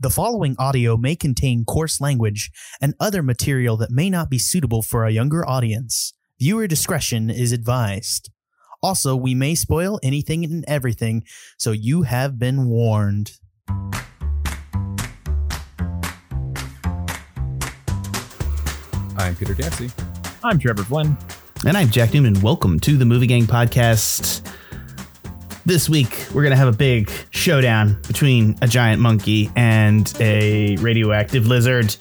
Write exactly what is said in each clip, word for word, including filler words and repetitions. The following audio may contain coarse language and other material that may not be suitable for a younger audience. Viewer discretion is advised. Also, we may spoil anything and everything, so you have been warned. I'm Peter Daffy. I'm Trevor Blen. And I'm Jack Newman. Welcome to the Movie Gang Podcast. This week, we're going to have a big showdown between a giant monkey and a radioactive lizard.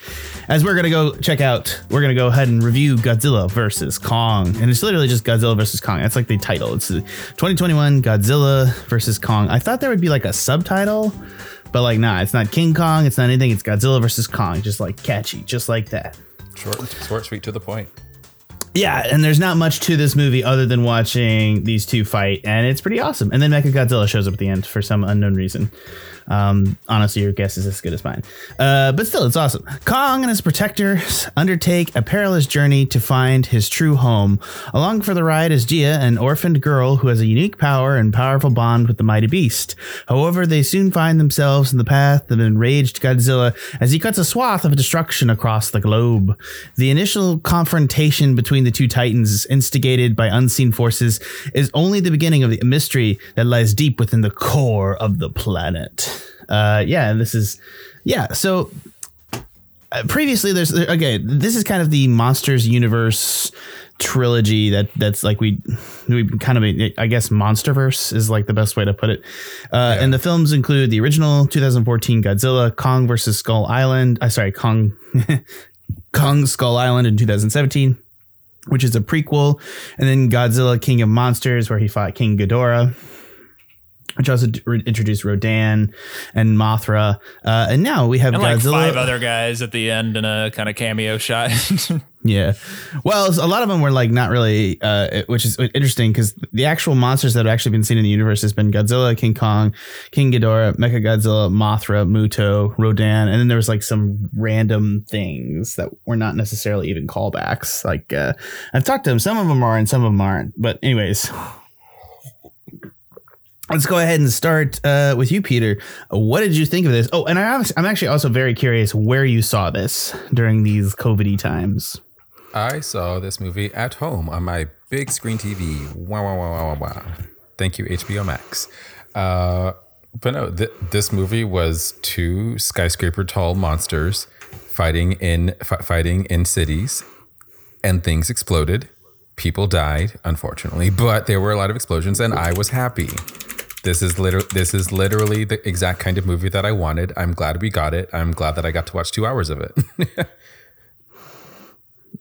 As we're going to go check out, we're going to go ahead and review Godzilla versus Kong. And it's literally just Godzilla versus Kong. That's like the title. It's twenty twenty-one Godzilla versus Kong. I thought there would be like a subtitle, but like, nah, it's not King Kong. It's not anything. It's Godzilla versus Kong. Just like catchy, just like that. Short, short, sweet, to the point. Yeah, and there's not much to this movie other than watching these two fight, and it's pretty awesome. And then Mechagodzilla shows up at the end for some unknown reason. Um, honestly, your guess is as good as mine. Uh, but still, it's awesome. Kong and his protectors undertake a perilous journey to find his true home. Along for the ride is Gia, an orphaned girl who has a unique power and powerful bond with the mighty beast. However, they soon find themselves in the path of enraged Godzilla as he cuts a swath of destruction across the globe. The initial confrontation between the two titans, instigated by unseen forces, is only the beginning of the mystery that lies deep within the core of the planet. Uh, yeah, this is, yeah. So uh, previously, there's okay. This is kind of the Monsters Universe trilogy that that's like we we kind of I guess Monsterverse is like the best way to put it. Uh, yeah. And the films include the original twenty fourteen Godzilla, Kong versus Skull Island. I uh, sorry, Kong Kong Skull Island in two thousand seventeen. Which is a prequel, and then Godzilla King of Monsters, where he fought King Ghidorah, which also re- introduced Rodan and Mothra. Uh, and now we have and Godzilla. Like five other guys at the end in a kind of cameo shot. Yeah. Well, a lot of them were like not really, uh, which is interesting because the actual monsters that have actually been seen in the universe has been Godzilla, King Kong, King Ghidorah, Mechagodzilla, Mothra, Muto, Rodan. And then there was like some random things that were not necessarily even callbacks. Like uh, I've talked to them. Some of them are and some of them aren't. But anyways, let's go ahead and start uh, with you, Peter. What did you think of this? Oh, and I, I'm actually also very curious where you saw this during these COVID times. I saw this movie at home on my big screen T V. Wow, wow, wow, wow, wow. Thank you, H B O Max. Uh, but no, th- this movie was two skyscraper tall monsters fighting in f- fighting in cities, and things exploded. People died, unfortunately, but there were a lot of explosions, and I was happy. This is literally this is literally the exact kind of movie that I wanted. I'm glad we got it. I'm glad that I got to watch two hours of it.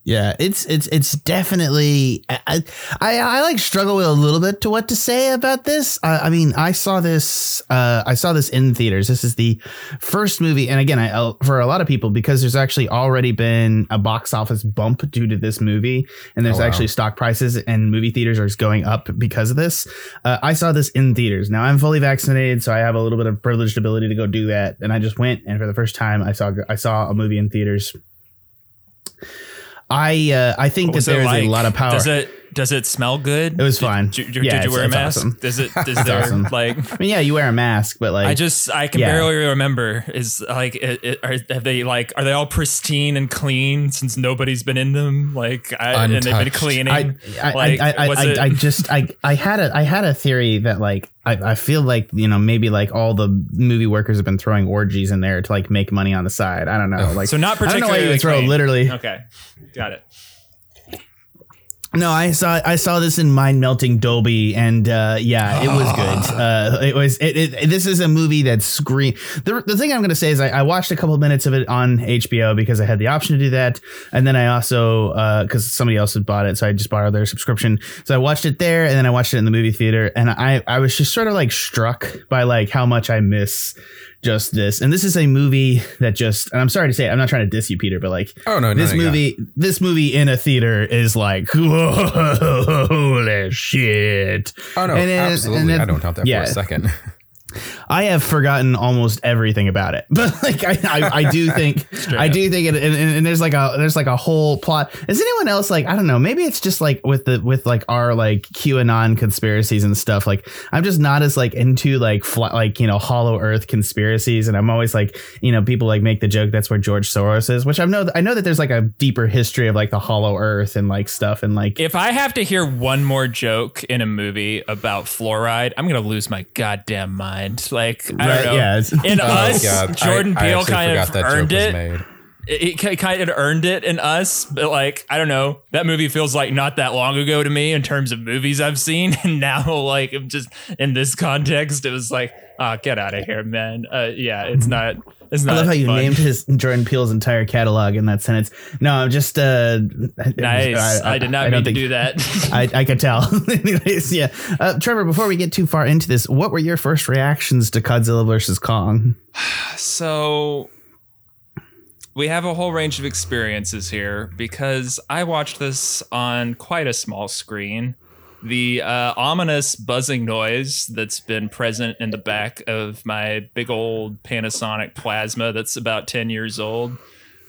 Yeah, it's it's it's definitely I, I I like struggle with a little bit to what to say about this. I, I mean, I saw this uh, I saw this in theaters. This is the first movie. And again, I, for a lot of people, because there's actually already been a box office bump due to this movie. And there's oh, wow. actually stock prices and movie theaters are going up because of this. Uh, I saw this in theaters. Now, I'm fully vaccinated, so I have a little bit of privileged ability to go do that. And I just went. And for the first time, I saw I saw a movie in theaters. I uh, I think that there is like? a lot of power. Does it does it smell good? It was fine. Did, did, yeah, did you wear a mask? Awesome. Does it? Does there awesome. like? I mean, yeah, you wear a mask, but like I just I can yeah. barely remember. Is like it, it, are have they like are they all pristine and clean since nobody's been in them? Like I, and they've been cleaning. I I, like, I, I, I, I, I just I I had a I had a theory that like. I, I feel like, you know, maybe like all the movie workers have been throwing orgies in there to like make money on the side. I don't know. Like, so not particularly. I don't know why you throw literally. Okay. Got it. No, I saw I saw this in mind melting Dolby, and uh, yeah, it was good. Uh, it was it, it. This is a movie that scream. The, the thing I'm going to say is I, I watched a couple of minutes of it on H B O because I had the option to do that, and then I also because uh, somebody else had bought it, so I just borrowed their subscription. So I watched it there, and then I watched it in the movie theater, and I I was just sort of like struck by like how much I miss just this. And this is a movie that just, and I'm sorry to say it, I'm not trying to diss you, Peter, but like oh, no, no, this no, movie, no. this movie in a theater is like. Holy shit. Oh, no, and it, absolutely. And it, I don't doubt that yeah. for a second. I have forgotten almost everything about it, but like I, I, I do think I do think it, and, and there's like a there's like a whole plot. Is anyone else like, I don't know, maybe it's just like with the with like our like QAnon conspiracies and stuff. Like I'm just not as like into like fly, like you know Hollow Earth conspiracies, and I'm always like, you know, people like make the joke that's where George Soros is, which I know I know that there's like a deeper history of like the Hollow Earth and like stuff, and like if I have to hear one more joke in a movie about fluoride, I'm gonna lose my goddamn mind. Like I right, don't know. Yeah, in oh us, God. Jordan I, Peele I kind of earned it. It, it kind of earned it in us, but like I don't know. That movie feels like not that long ago to me in terms of movies I've seen, and now like I'm just in this context, it was like, ah, oh, get out of here, man. Uh, yeah, it's not. It's not. I love how you fun. named his Jordan Peele's entire catalog in that sentence. No, I'm just uh, nice. I, I, I did not I mean to do that. I, I could tell. Anyways, yeah. Uh, Trevor, before we get too far into this, what were your first reactions to Godzilla versus Kong? So we have a whole range of experiences here because I watched this on quite a small screen. The uh, ominous buzzing noise that's been present in the back of my big old Panasonic plasma that's about ten years old.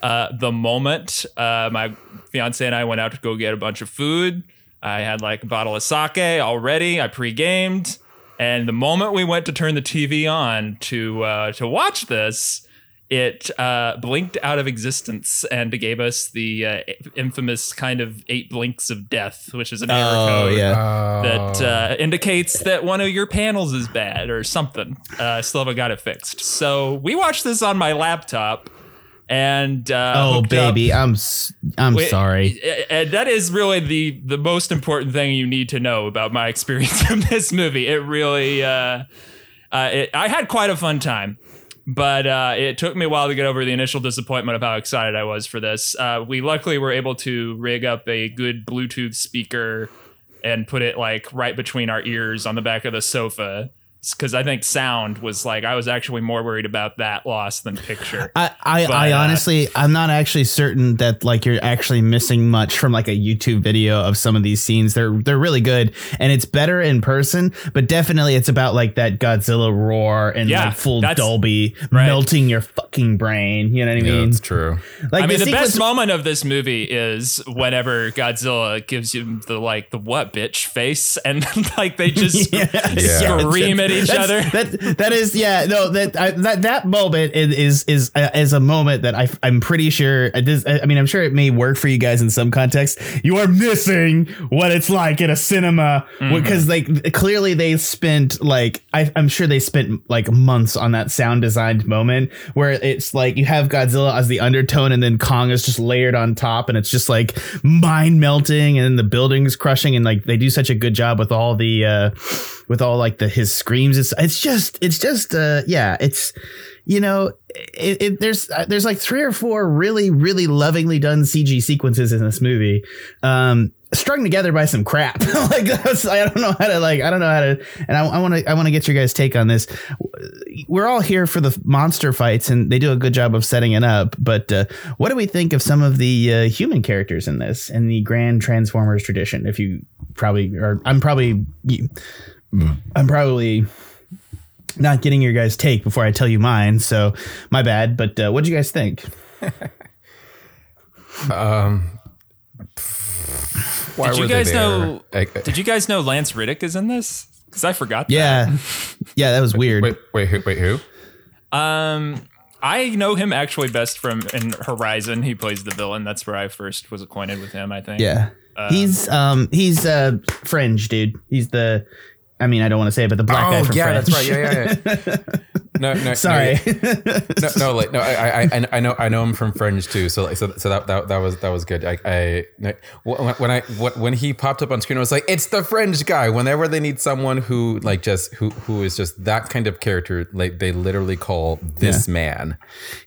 Uh, the moment uh, my fiance and I went out to go get a bunch of food, I had like a bottle of sake already. I pre-gamed. And the moment we went to turn the T V on to uh, to watch this, it uh, blinked out of existence and gave us the uh, infamous kind of eight blinks of death, which is an error oh, code yeah. that uh, indicates that one of your panels is bad or something. Uh, still haven't got it fixed. So we watched this on my laptop. And uh, oh baby, up. I'm I'm Wait, sorry. And that is really the the most important thing you need to know about my experience of this movie. It really, uh, uh, it, I had quite a fun time. But uh, it took me a while to get over the initial disappointment of how excited I was for this. Uh, we luckily were able to rig up a good Bluetooth speaker and put it like right between our ears on the back of the sofa. Because I think sound was like, I was actually more worried about that loss than picture. I, I, but, I honestly, uh, I'm not actually certain that like you're actually missing much from like a YouTube video of some of these scenes. They're they're really good, and it's better in person. But definitely, it's about like that Godzilla roar and yeah, like full Dolby right. melting your fucking brain. You know what I mean? Yeah, that's true. Like, I mean, the, the best moment of this movie is whenever Godzilla gives you the like the what bitch face, and like they just yeah, scream yeah. at each That's, other. That that is yeah no that I, that that moment is is is a moment that I I'm pretty sure it is, I mean I'm sure it may work for you guys in some context. You are missing what it's like in a cinema because mm-hmm. like clearly they spent like I, I'm sure they spent like months on that sound designed moment where it's like you have Godzilla as the undertone and then Kong is just layered on top and it's just like mind melting and then the building's crushing and like they do such a good job with all the uh, with all like the his screams. It's, it's just it's just uh, yeah, it's, you know, it, it, there's there's like three or four really, really lovingly done C G sequences in this movie. Um, strung together by some crap. Like that's, I don't know how to like I don't know how to. And I want to I want to get your guys' take on this. We're all here for the monster fights and they do a good job of setting it up. But uh, what do we think of some of the uh, human characters in this in the grand Transformers tradition? If you probably or I'm probably. You, I'm probably not getting your guys' take before I tell you mine, so my bad. But uh, what do you guys think? um, why did you guys know? I, I, did you guys know Lance Riddick is in this? Because I forgot. Yeah, that. yeah, that was weird. Wait, wait, wait, wait, who? Um, I know him actually best from in Horizon. He plays the villain. That's where I first was acquainted with him. I think. Yeah, um, he's um he's uh Fringe, dude. He's the. I mean, I don't want to say it, but the black oh, guy from yeah, Fringe. Oh, yeah, that's right. Yeah, yeah, yeah. No, no, sorry. No, no, like, no. I, I, I know, I know him from Fringe too. So, like, so, so that, that, that was, that was good. I, I, when I, when he popped up on screen, I was like, it's the Fringe guy. Whenever they need someone who, like, just who, who is just that kind of character, like, they literally call this yeah. man.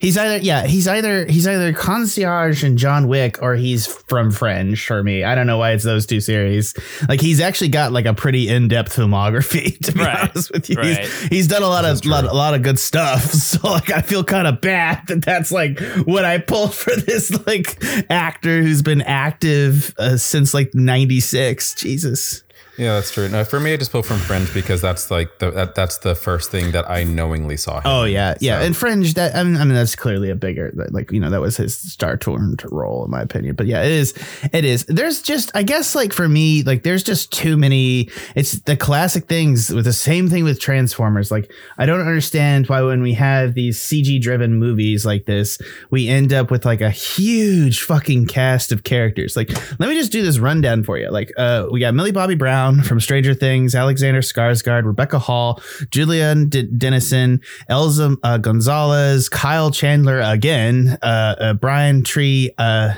He's either, yeah, he's either, he's either concierge in John Wick or he's from Fringe for me. I don't know why it's those two series. Like, he's actually got like a pretty in-depth filmography. To be right. honest with you, right. he's, he's done a lot of, lot, a lot of. good stuff, so like I feel kind of bad that that's like what I pulled for this like actor who's been active uh, since like ninety-six. Jesus. Yeah, that's true. No, for me, I just pulled from Fringe because that's like the, that, that's the first thing that I knowingly saw him. Oh yeah, yeah. So. And Fringe, that I mean, I mean, that's clearly a bigger, like, you know, that was his star-turned role in my opinion. But yeah, it is, it is. There's just, I guess, like for me, like there's just too many. It's the classic things with the same thing with Transformers. Like I don't understand why when we have these C G-driven movies like this, we end up with like a huge fucking cast of characters. Like let me just do this rundown for you. Like uh, we got Millie Bobby Brown from Stranger Things, Alexander Skarsgård, Rebecca Hall, Julian D- Dennison, Elza uh, Gonzalez, Kyle Chandler again, uh, uh, Brian Tree, uh,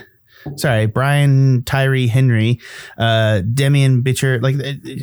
sorry, Brian Tyree Henry, uh, Demian Bichir, like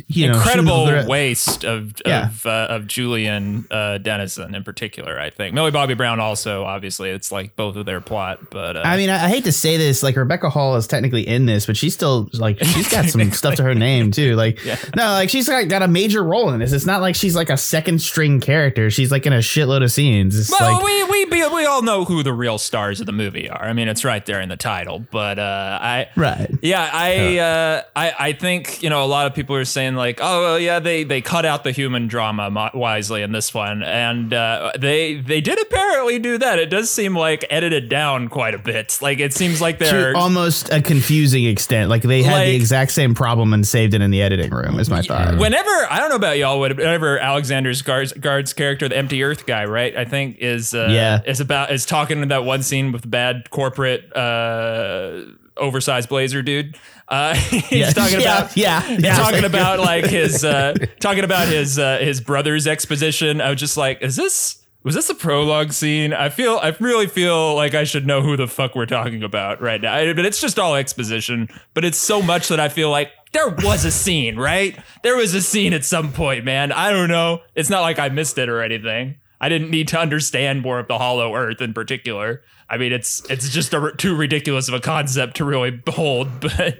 you know, incredible Shin- waste of yeah. of, uh, of Julian uh, Dennison in particular. I think Millie Bobby Brown also, obviously, it's like both of their plot. But uh, I mean, I, I hate to say this, like Rebecca Hall is technically in this, but she's still like she's got some stuff to her name too. Like yeah. no, like she's like got a major role in this. It's not like she's like a second string character. She's like in a shitload of scenes. It's well, like, we we be, we all know who the real stars of the movie are. I mean, it's right there in the title, but. But uh, I right. Yeah, I uh, I I think, you know, a lot of people are saying like, oh, well, yeah, they they cut out the human drama mo- wisely in this one. And uh, they they did apparently do that. It does seem like edited down quite a bit. Like it seems like they're to almost a confusing extent. Like they had like, the exact same problem and saved it in the editing room is my thought. Whenever I don't know about y'all, whenever Alexander Skarsgård's character, the Empty Earth guy, right, I think is uh, yeah. is about is talking about one scene with bad corporate uh oversized blazer dude. Uh, he's yeah. talking yeah. about yeah, he's yeah. talking about like his uh, talking about his uh, his brother's exposition. I was just like, is this was this a prologue scene? I feel I really feel like I should know who the fuck we're talking about right now. I, but it's just all exposition. But it's so much that I feel like there was a scene, right? There was a scene at some point, man. I don't know. It's not like I missed it or anything. I didn't need to understand more of the Hollow Earth in particular. I mean, it's it's just a, too ridiculous of a concept to really hold. But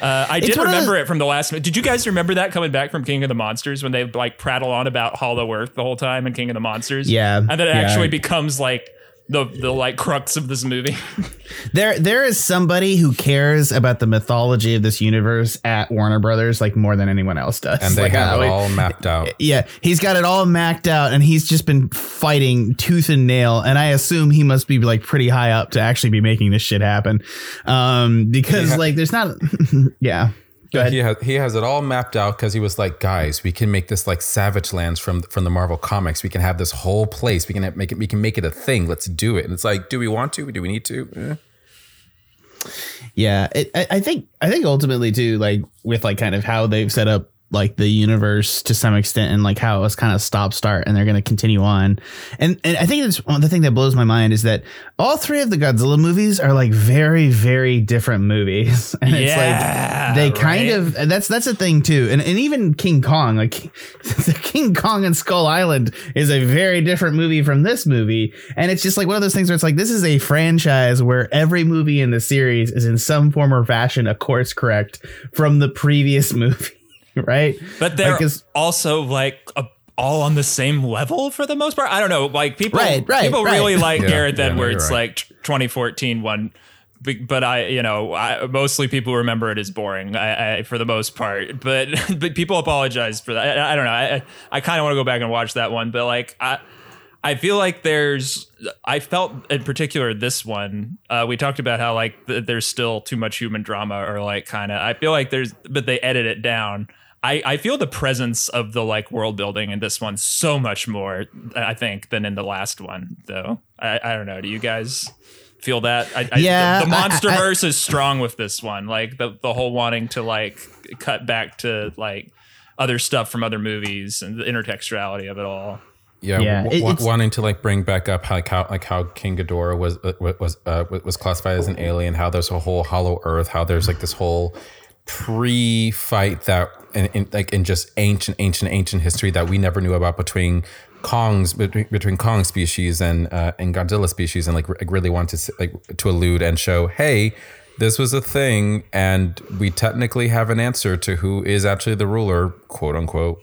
uh, I it's did remember the, it from the last. Did you guys remember that coming back from King of the Monsters when they like prattle on about Hollow Earth the whole time in King of the Monsters? Yeah, and then it yeah. actually becomes like. The, the like crux of this movie. there there is somebody who cares about the mythology of this universe at Warner Brothers like more than anyone else does. And they like, have it all mapped out. Yeah, he's got it all mapped out and he's just been fighting tooth and nail. And I assume he must be like pretty high up to actually be making this shit happen. Um, because ha- like there's not. yeah. He has, he has it all mapped out because he was like, guys, we can make this like Savage Lands from from the Marvel comics. We can have this whole place. We can have, make it. We can make it a thing. Let's do it. And it's like, do we want to? Do we need to? Eh. Yeah, it, I, I think I think ultimately too, like with like kind of how they've set up like the universe to some extent and like how it was kind of stop start and they're going to continue on. And and I think that's one, the thing that blows my mind is that all three of the Godzilla movies are like very, very different movies. And yeah, it's like they right? kind of that's that's a thing, too. And and even King Kong, like King Kong and Skull Island is a very different movie from this movie. And it's just like one of those things where it's like this is a franchise where every movie in the series is in some form or fashion a course correct from the previous movie. Right. But they're like also like a, all on the same level for the most part. I don't know. Like people, right, right, people right. really like yeah, Gareth yeah, Edwards, no, right. like twenty fourteen one. But I, you know, I, mostly people remember it as boring I, I, for the most part. But, but people apologize for that. I, I don't know. I, I kind of want to go back and watch that one. But like, I, I feel like there's I felt in particular this one uh, we talked about how like th- there's still too much human drama or like kind of I feel like there's but they edit it down. I, I feel the presence of the like world building in this one so much more, I think, than in the last one, though. I, I don't know. Do you guys feel that? I, I, yeah, the, the Monsterverse I, I, is strong with this one, like the, the whole wanting to like cut back to like other stuff from other movies and the intertextuality of it all. Yeah, yeah w- w- wanting to like bring back up how, how like how King Ghidorah was uh, was uh, was classified as an alien, how there's a whole Hollow Earth, how there's like this whole pre-fight that in, in like in just ancient, ancient, ancient history that we never knew about between Kong's between, between Kong species and uh, and Godzilla species, and like really want to like to allude and show, hey, this was a thing, and we technically have an answer to who is actually the ruler, quote unquote.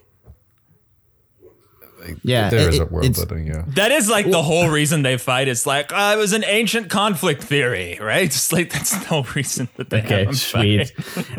Like, yeah, there it, is a world building. Yeah, that is like the whole reason they fight. It's like uh, it was an ancient conflict theory, right? Just like that's no reason that they okay, have sweet.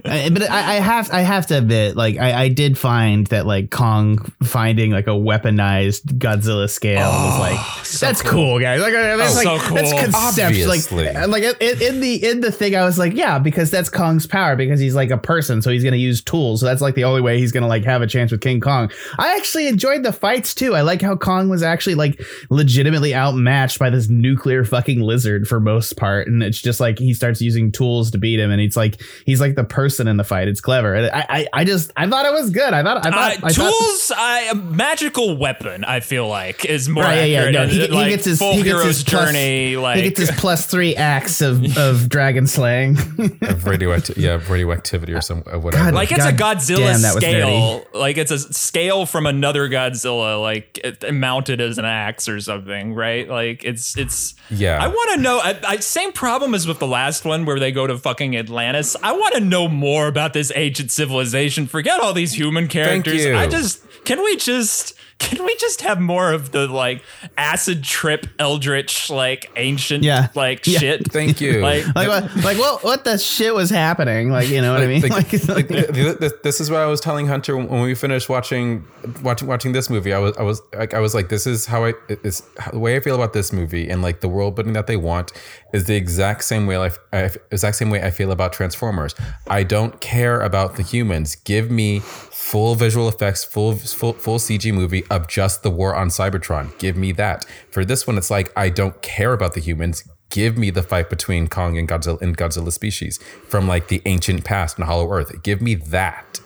I, but I, I have I have to admit, like I, I did find that like Kong finding like a weaponized Godzilla scale oh, was like so that's cool. cool, guys. Like that's oh, like so cool. That's conceptual. Like like in, in the in the thing, I was like, yeah, because that's Kong's power because he's like a person, so he's gonna use tools. So that's like the only way he's gonna like have a chance with King Kong. I actually enjoyed the fights too. I like how Kong was actually like legitimately outmatched by this nuclear fucking lizard for most part, and it's just like he starts using tools to beat him, and it's like he's like the person in the fight. It's clever. And I, I, I just I thought it was good. I thought I thought uh, I tools. Thought, I, a magical weapon. I feel like is more. Right, accurate. Yeah, yeah. No, he, he like, gets his full he gets hero's his plus, journey. Like he gets his plus three acts of, of dragon slaying. of radioacti- yeah, of radioactivity or some whatever. God, like it's God a Godzilla damn, scale. Like it's a scale from another Godzilla. Like it, mounted as an axe or something, right? Like it's it's yeah. I want to know. I, I, same problem as with the last one where they go to fucking Atlantis. I want to know more about this ancient civilization. Forget all these human characters. I just can we just can we just have more of the like acid trip eldritch like ancient yeah. like yeah. shit. Thank you. Like like what, like what what the shit was happening? Like you know what like, I mean? Like, like, like, this is what I was telling Hunter when we finished watching watching watching this movie. I was I was like I was like this is how I is the way I feel about this movie, and like the world building that they want is the exact same way I, I exact same way I feel about Transformers. I don't care about the humans. Give me full visual effects, full full full C G movie of just the war on Cybertron. Give me that. For this one, it's like I don't care about the humans. Give me the fight between Kong and Godzilla and Godzilla species from like the ancient past and Hollow Earth. Give me that.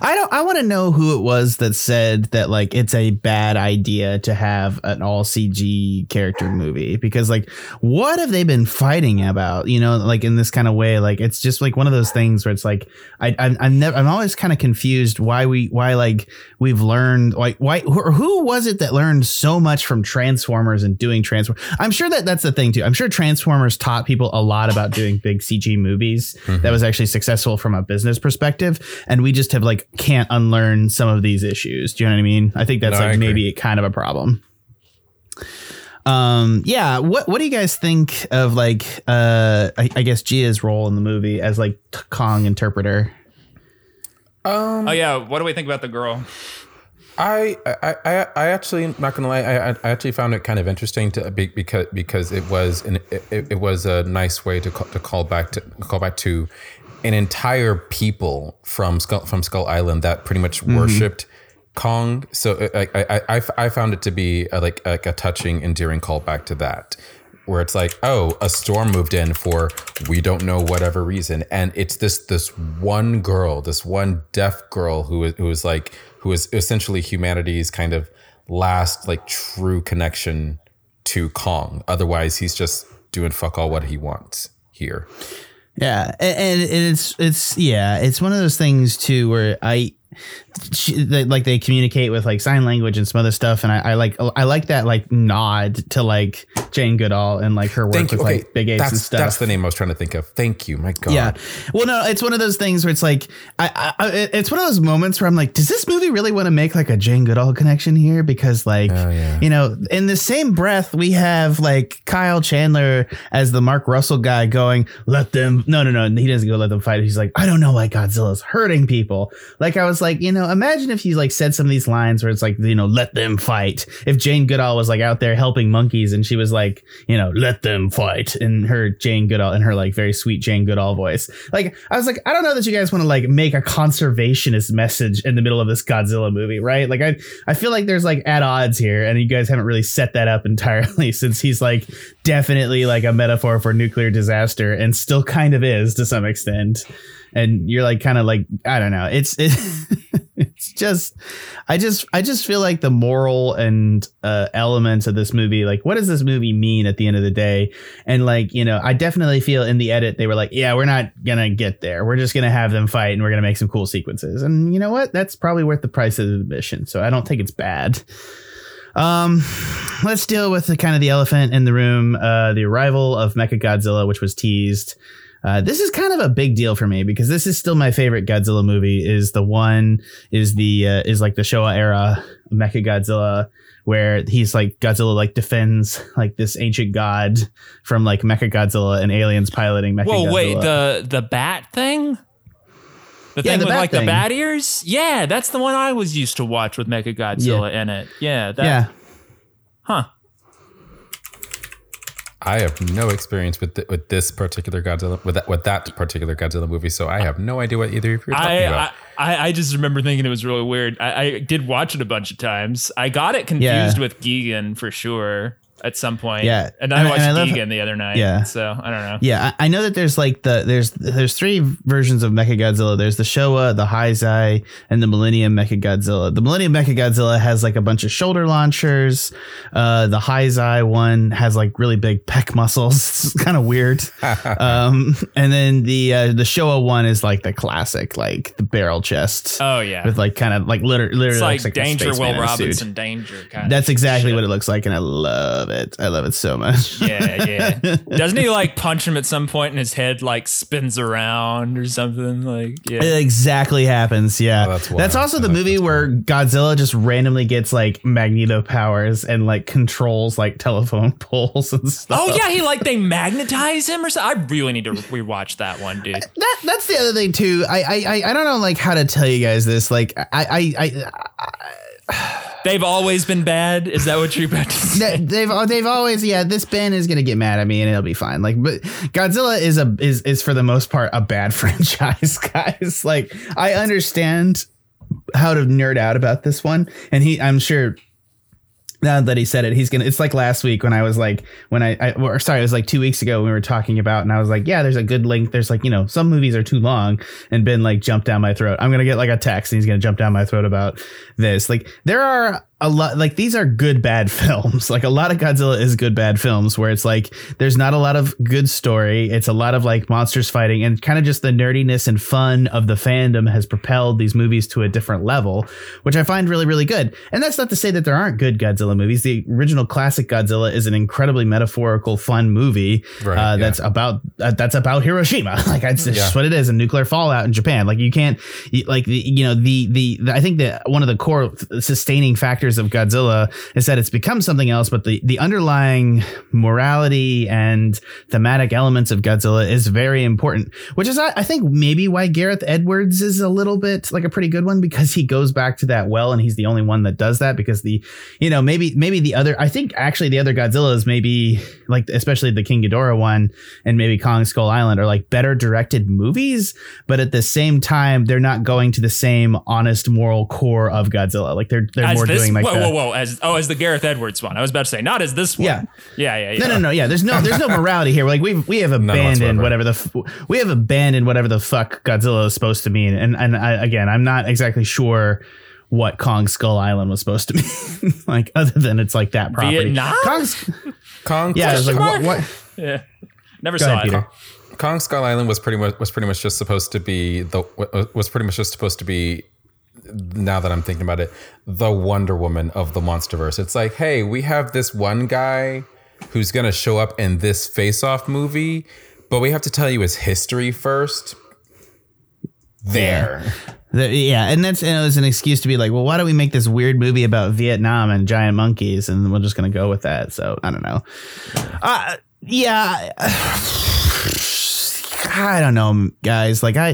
I don't. I want to know who it was that said that like it's a bad idea to have an all C G character movie, because like what have they been fighting about? You know, like in this kind of way, like it's just like one of those things where it's like I I'm, I'm never I'm always kind of confused why we why like we've learned like why who, who was it that learned so much from Transformers and doing Transformers? I'm sure that that's the thing too. I'm sure Transformers taught people a lot about doing big C G movies mm-hmm. that was actually successful from a business perspective, and we just have. Like can't unlearn some of these issues. Do you know what I mean? I think that's no, like maybe kind of a problem. Um, yeah. What What do you guys think of like uh, I, I guess Gia's role in the movie as like Kong interpreter? Um, oh yeah. What do we think about the girl? I I I, I actually not gonna lie. I I actually found it kind of interesting to be, because because it was an it, it was a nice way to call, to call back to call back to. An entire people from Skull, from Skull Island that pretty much mm-hmm. worshipped Kong. So I, I, I, I found it to be a, like, like a touching, endearing callback to that, where it's like, oh, a storm moved in for we don't know whatever reason, and it's this this one girl, this one deaf girl who is who is like who is essentially humanity's kind of last like true connection to Kong. Otherwise, he's just doing fuck all what he wants here. Yeah, and, and it's it's yeah, it's one of those things too where I she, they, like they communicate with like sign language and some other stuff, and I, I like I like that like nod to like Jane Goodall and like her work with okay. like Big Apes and stuff. That's the name I was trying to think of. Thank you, my God. Yeah, well, no, it's one of those things where it's like I, I it's one of those moments where I'm like, does this movie really want to make like a Jane Goodall connection here? Because like oh, yeah. you know, in the same breath we have like Kyle Chandler as the Mark Russell guy going, let them. No, no, no, he doesn't go let them fight. He's like, I don't know why Godzilla's hurting people. Like I was. Like, you know, imagine if you like said some of these lines where it's like, you know, let them fight. If Jane Goodall was like out there helping monkeys and she was like, you know, let them fight in her Jane Goodall in her like very sweet Jane Goodall voice. Like, I was like, I don't know that you guys want to like make a conservationist message in the middle of this Godzilla movie. Right. Like, I, I feel like there's like at odds here. And you guys haven't really set that up entirely, since he's like definitely like a metaphor for nuclear disaster and still kind of is to some extent. And you're like kind of like, I don't know. It's it, it's just I just I just feel like the moral and uh, elements of this movie, like, what does this movie mean at the end of the day? And like, you know, I definitely feel in the edit they were like, yeah, we're not going to get there. We're just going to have them fight and we're going to make some cool sequences. And you know what? That's probably worth the price of admission. So I don't think it's bad. Um, let's deal with the kind of the elephant in the room, uh, the arrival of Mechagodzilla, which was teased. Uh, this is kind of a big deal for me because this is still my favorite Godzilla movie. Is the one is the uh, is like the Showa era Mechagodzilla, where he's like Godzilla like defends like this ancient god from like Mechagodzilla and aliens piloting Mechagodzilla. Whoa, wait, the the bat thing? The yeah, thing the with like thing. the bat ears? Yeah, that's the one I was used to watch with Mechagodzilla yeah. in it. Yeah. That, yeah. Huh. I have no experience with the, with this particular Godzilla with that, with that particular Godzilla movie, so I have no idea what either of you are talking I, about. I, I just remember thinking it was really weird. I, I did watch it a bunch of times. I got it confused yeah. with Gigan for sure at some point. Yeah, and I and, watched and I Gigan love, the other night. Yeah, so I don't know. Yeah, I, I know that there's like the there's there's three versions of Mechagodzilla. There's the Showa, the Heisei, and the Millennium Mechagodzilla. The Millennium Mechagodzilla has like a bunch of shoulder launchers. Uh, the Heisei one has like really big pec muscles. It's kind of weird. um, and then the uh, the Showa one is like the classic, like the barrel chest. Oh yeah, with like kind of like literally, literally it's like, like Danger Will Robinson suit. Danger. Kind That's of exactly shit. what it looks like, and I love it. It. I love it so much. Yeah, yeah. Doesn't he like punch him at some point and his head like spins around or something? Like, yeah. It exactly happens. Yeah. Oh, that's, that's also the movie where Godzilla just randomly gets like magneto powers and like controls like telephone poles and stuff. Oh, yeah. He like they magnetize him or something. I really need to rewatch that one, dude. That That's the other thing, too. I I I don't know like how to tell you guys this. Like, I I I. I They've always been bad. Is that what you're about to say? They've they've always yeah. This Ben is gonna get mad at me and it'll be fine. Like, but Godzilla is a is is for the most part a bad franchise, guys. Like, I understand how to nerd out about this one, and he I'm sure. Now that he said it, he's gonna. It's like last week when I was like, when I, I, or sorry, it was like two weeks ago when we were talking about, and I was like, yeah, there's a good length. There's like, you know, some movies are too long, and Ben like jumped down my throat. I'm gonna get like a text, and he's gonna jump down my throat about this. Like, there are a lot. Like, these are good bad films. Like, a lot of Godzilla is good bad films where it's like there's not a lot of good story. It's a lot of like monsters fighting, and kind of just the nerdiness and fun of the fandom has propelled these movies to a different level, which I find really really good. And that's not to say that there aren't good Godzilla movies. The original classic Godzilla is an incredibly metaphorical, fun movie right, uh, that's yeah. about uh, that's about Hiroshima. Like that's yeah. just what it is, and nuclear fallout in Japan. Like you can't, like the, you know the, the the I think that one of the core sustaining factors of Godzilla is that it's become something else, but the the underlying morality and thematic elements of Godzilla is very important, which is I, I think maybe why Gareth Edwards is a little bit like a pretty good one, because he goes back to that well, and he's the only one that does that, because the you know. Maybe maybe the other I think actually the other Godzillas, maybe like especially the King Ghidorah one and maybe Kong Skull Island, are like better directed movies. But at the same time, they're not going to the same honest moral core of Godzilla. Like they're they're as more this, doing like whoa, the, whoa, whoa. As, oh, as the Gareth Edwards one. I was about to say, not as this one. Yeah. Yeah. Yeah. yeah. No, no, no. Yeah. There's no there's no morality here. Like we we have abandoned whatever the f- we have abandoned whatever the fuck Godzilla is supposed to mean. And and I, again, I'm not exactly sure what Kong Skull Island was supposed to be like, other than it's like that property. Vietnam? Kong's, Kong, yeah, I was like, what, what? Yeah, never Go saw ahead, it. Peter. Kong Skull Island was pretty much was pretty much just supposed to be the was pretty much just supposed to be. Now that I'm thinking about it, the Wonder Woman of the Monsterverse. It's like, hey, we have this one guy who's gonna show up in this face-off movie, but we have to tell you his history first. There. Yeah. The, yeah, and that's and it was an excuse to be like, well, why don't we make this weird movie about Vietnam and giant monkeys, and we're just gonna go with that. So I don't know. Uh, yeah, I don't know, guys. Like I,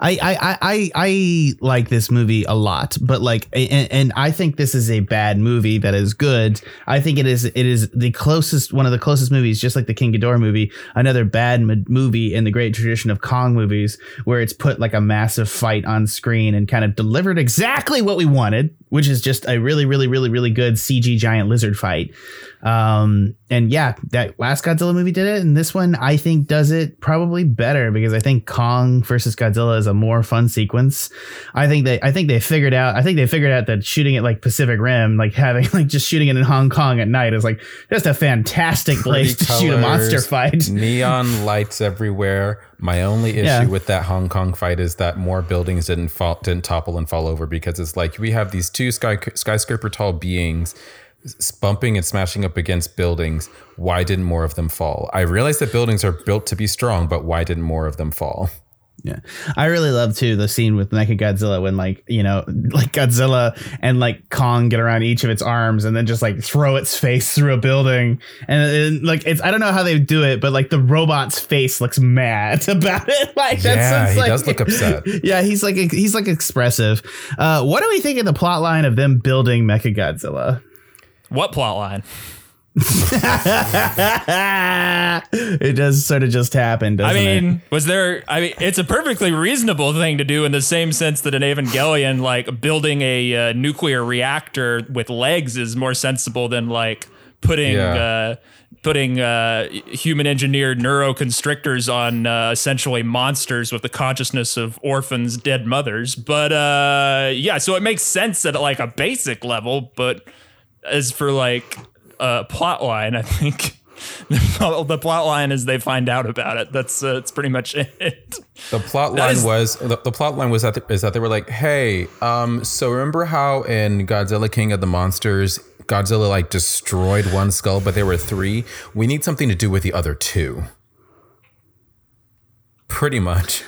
I, I, I, I like this movie a lot, but like, and, and I think this is a bad movie that is good. I think it is. It is the closest, one of the closest movies, just like the King Ghidorah movie, another bad movie in the great tradition of Kong movies, where it's put like a massive fight on screen and kind of delivered exactly what we wanted, which is just a really, really, really, really good C G giant lizard fight. Um, and yeah, that last Godzilla movie did it. And this one, I think, does it probably better, because I think Kong versus Godzilla is a more fun sequence. I think they I think they figured out I think they figured out that shooting it like Pacific Rim, like having like just shooting it in Hong Kong at night is like just a fantastic place to shoot a monster fight. Neon lights everywhere. My only issue yeah. with that Hong Kong fight is that more buildings didn't fall, didn't topple and fall over, because it's like we have these two sky, skyscraper tall beings bumping and smashing up against buildings. Why didn't more of them fall? I realize that buildings are built to be strong, but why didn't more of them fall? Yeah, I really love too the scene with Mechagodzilla when, like, you know, like Godzilla and like Kong get around each of its arms and then just like throw its face through a building. And, and like, it's, I don't know how they do it, but like the robot's face looks mad about it. Like, that's, yeah, it's, he like, does look upset. Yeah, he's like he's like expressive. Uh, what do we think of the plot line of them building Mechagodzilla? What plot line? It does sort of just happen, doesn't it? I mean, it? was there? I mean, it's a perfectly reasonable thing to do in the same sense that an Evangelion, like building a uh, nuclear reactor with legs, is more sensible than like putting yeah. uh, putting uh, human engineered neuroconstrictors on uh, essentially monsters with the consciousness of orphans, dead mothers. But uh, yeah, so it makes sense at like a basic level, but as for like. Uh, plot line, I think the, the plot line is they find out about it. That's uh, that's pretty much it. The plot line is, was the, the plot line was that the, is that they were like, hey, um, so remember how in Godzilla King of the Monsters, Godzilla like destroyed one skull, but there were three. We need something to do with the other two. Pretty much.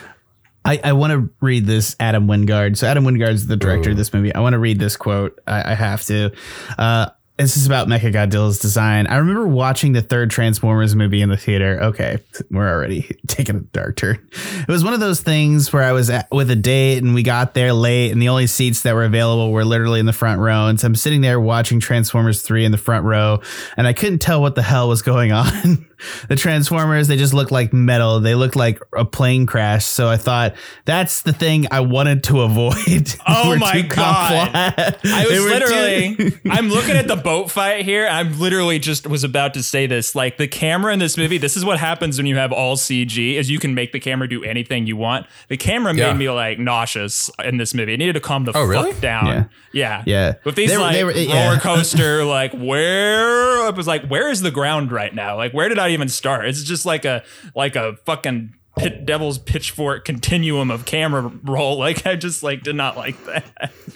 I, I want to read this Adam Wingard. So Adam Wingard's the director Ooh. of this movie. I want to read this quote. I, I have to. Uh, This is about Mechagodzilla's design. I remember watching the third Transformers movie in the theater. Okay, we're already taking a dark turn. It was one of those things where I was at with a date and we got there late and the only seats that were available were literally in the front row. And so I'm sitting there watching Transformers three in the front row and I couldn't tell what the hell was going on. The Transformers, they just looked like metal. They looked like a plane crash. So I thought that's the thing I wanted to avoid. Oh my God. I was literally, I'm looking at the boat fight here. I'm literally just was about to say this, like the camera in this movie, this is what happens when you have all C G is you can make the camera do anything you want. The camera yeah. made me like nauseous in this movie. It needed to calm the oh, fuck really? down. Yeah. Yeah. yeah. With these they, like they were, yeah. roller coaster, like where it was like, where is the ground right now? Like, where did I even start? It's just like a like a fucking pit devil's pitchfork continuum of camera roll. Like I just like did not like that.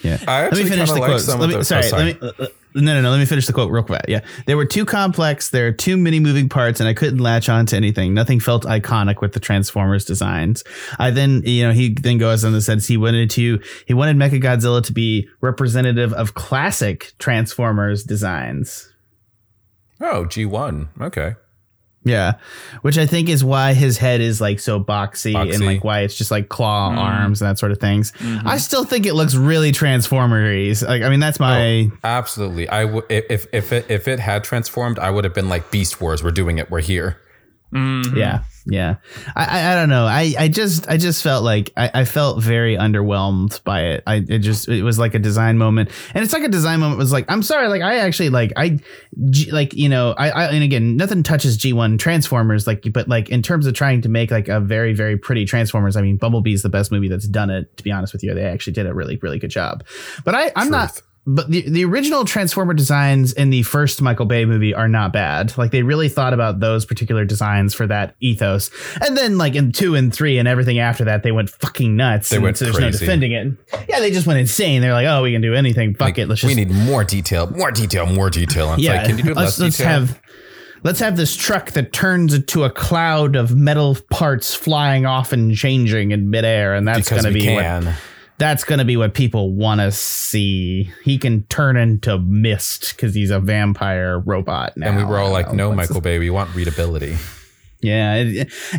Yeah, I actually let me finish the like quote. Some let me, of sorry, oh, sorry, let me. No, no, no. Let me finish the quote real quick. Yeah, they were too complex. There are too many moving parts, and I couldn't latch on to anything. Nothing felt iconic with the Transformers designs. I then, you know, he then goes on and says he wanted to. He wanted Mechagodzilla to be representative of classic Transformers designs. Oh, G one. Okay. Yeah, which I think is why his head is like so boxy, boxy. and like why it's just like claw mm. arms and that sort of things. Mm-hmm. I still think it looks really Transformer-y. Like, I mean, that's my oh, absolutely. I w- if if it if it had transformed, I would have been like Beast Wars. We're doing it. We're here. Mm-hmm. Yeah, yeah. I, I I don't know. I I just I just felt like I, I felt very underwhelmed by it. I it just it was like a design moment, and it's like a design moment. It was like I'm sorry. Like I actually like I G, like you know I, I and again nothing touches G one Transformers like but like in terms of trying to make like a very very pretty Transformers. I mean Bumblebee is the best movie that's done it. To be honest with you, they actually did a really really good job. But I I'm Truth. not. But the, the original Transformer designs in the first Michael Bay movie are not bad. Like they really thought about those particular designs for that ethos. And then like in two and three and everything after that, they went fucking nuts. They and went so there's crazy. No defending it. Yeah, they just went insane. They're like, oh, we can do anything. Fuck like, it. Let's just. We need more detail, more detail, more detail. I'm yeah, like, can you do let's, less let's detail? Have, let's have this truck that turns into a cloud of metal parts flying off and changing in midair. And that's going to be can. what. That's going to be what people want to see. He can turn into mist because he's a vampire robot now. And we were all like, no, Michael Bay, we want readability. Yeah.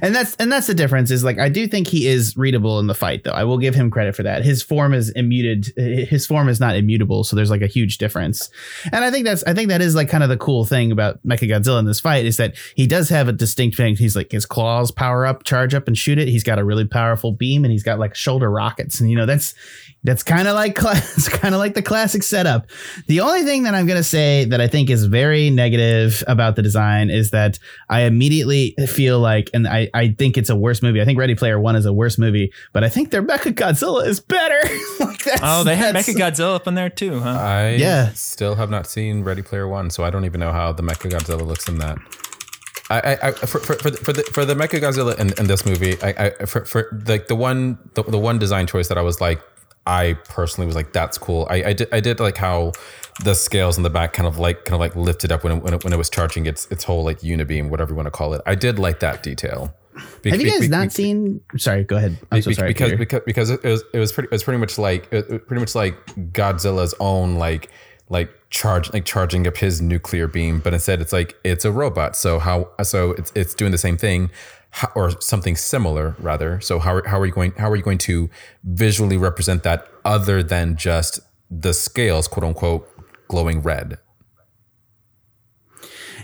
And that's and that's the difference is like I do think he is readable in the fight, though. I will give him credit for that. His form is immuted. His form is not immutable. So there's like a huge difference. And I think that's I think that is like kind of the cool thing about Mechagodzilla in this fight is that he does have a distinct thing. He's like his claws power up, charge up and shoot it. He's got a really powerful beam and he's got like shoulder rockets. And, you know, that's that's kind of like it's kind of like the classic setup. The only thing that I'm going to say that I think is very negative about the design is that I immediately feel like, and I, I think it's a worse movie. I think Ready Player One is a worse movie, but I think their Mechagodzilla is better. Like that's, oh, they had Mechagodzilla up in there too, huh? I yeah. still have not seen Ready Player One, so I don't even know how the Mechagodzilla looks in that. I, I, I for, for, for, the, for the for the Mechagodzilla in, in this movie, I, I for, for like the one the, the one design choice that I was like, I personally was like, that's cool. I, I did I did like how the scales in the back kind of like kind of like lifted up when it, when it, when it was charging its its whole like unibeam, whatever you want to call it. I did like that detail. Be- Have you guys be- not be- seen? Sorry, go ahead. I'm be- so sorry. Because because, because it was it was pretty it was pretty much like it was pretty much like Godzilla's own like like charge like charging up his nuclear beam, but instead it's like it's a robot. So how so it's it's doing the same thing. How, or something similar, rather. So how how are you going? How are you going to visually represent that other than just the scales, quote unquote, glowing red?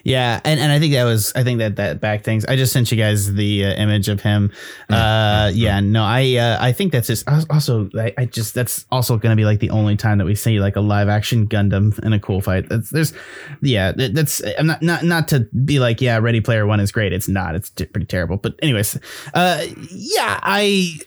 Yeah, and, and I think that was I think that that back things. I just sent you guys the uh, image of him. Uh, yeah, no, I uh, I think that's just also I, I just that's also going to be like the only time that we see like a live action Gundam in a cool fight. That's, there's, yeah, that's I'm not not not to be like yeah, Ready Player One is great. It's not. It's t- pretty terrible. But anyways, uh, yeah, I.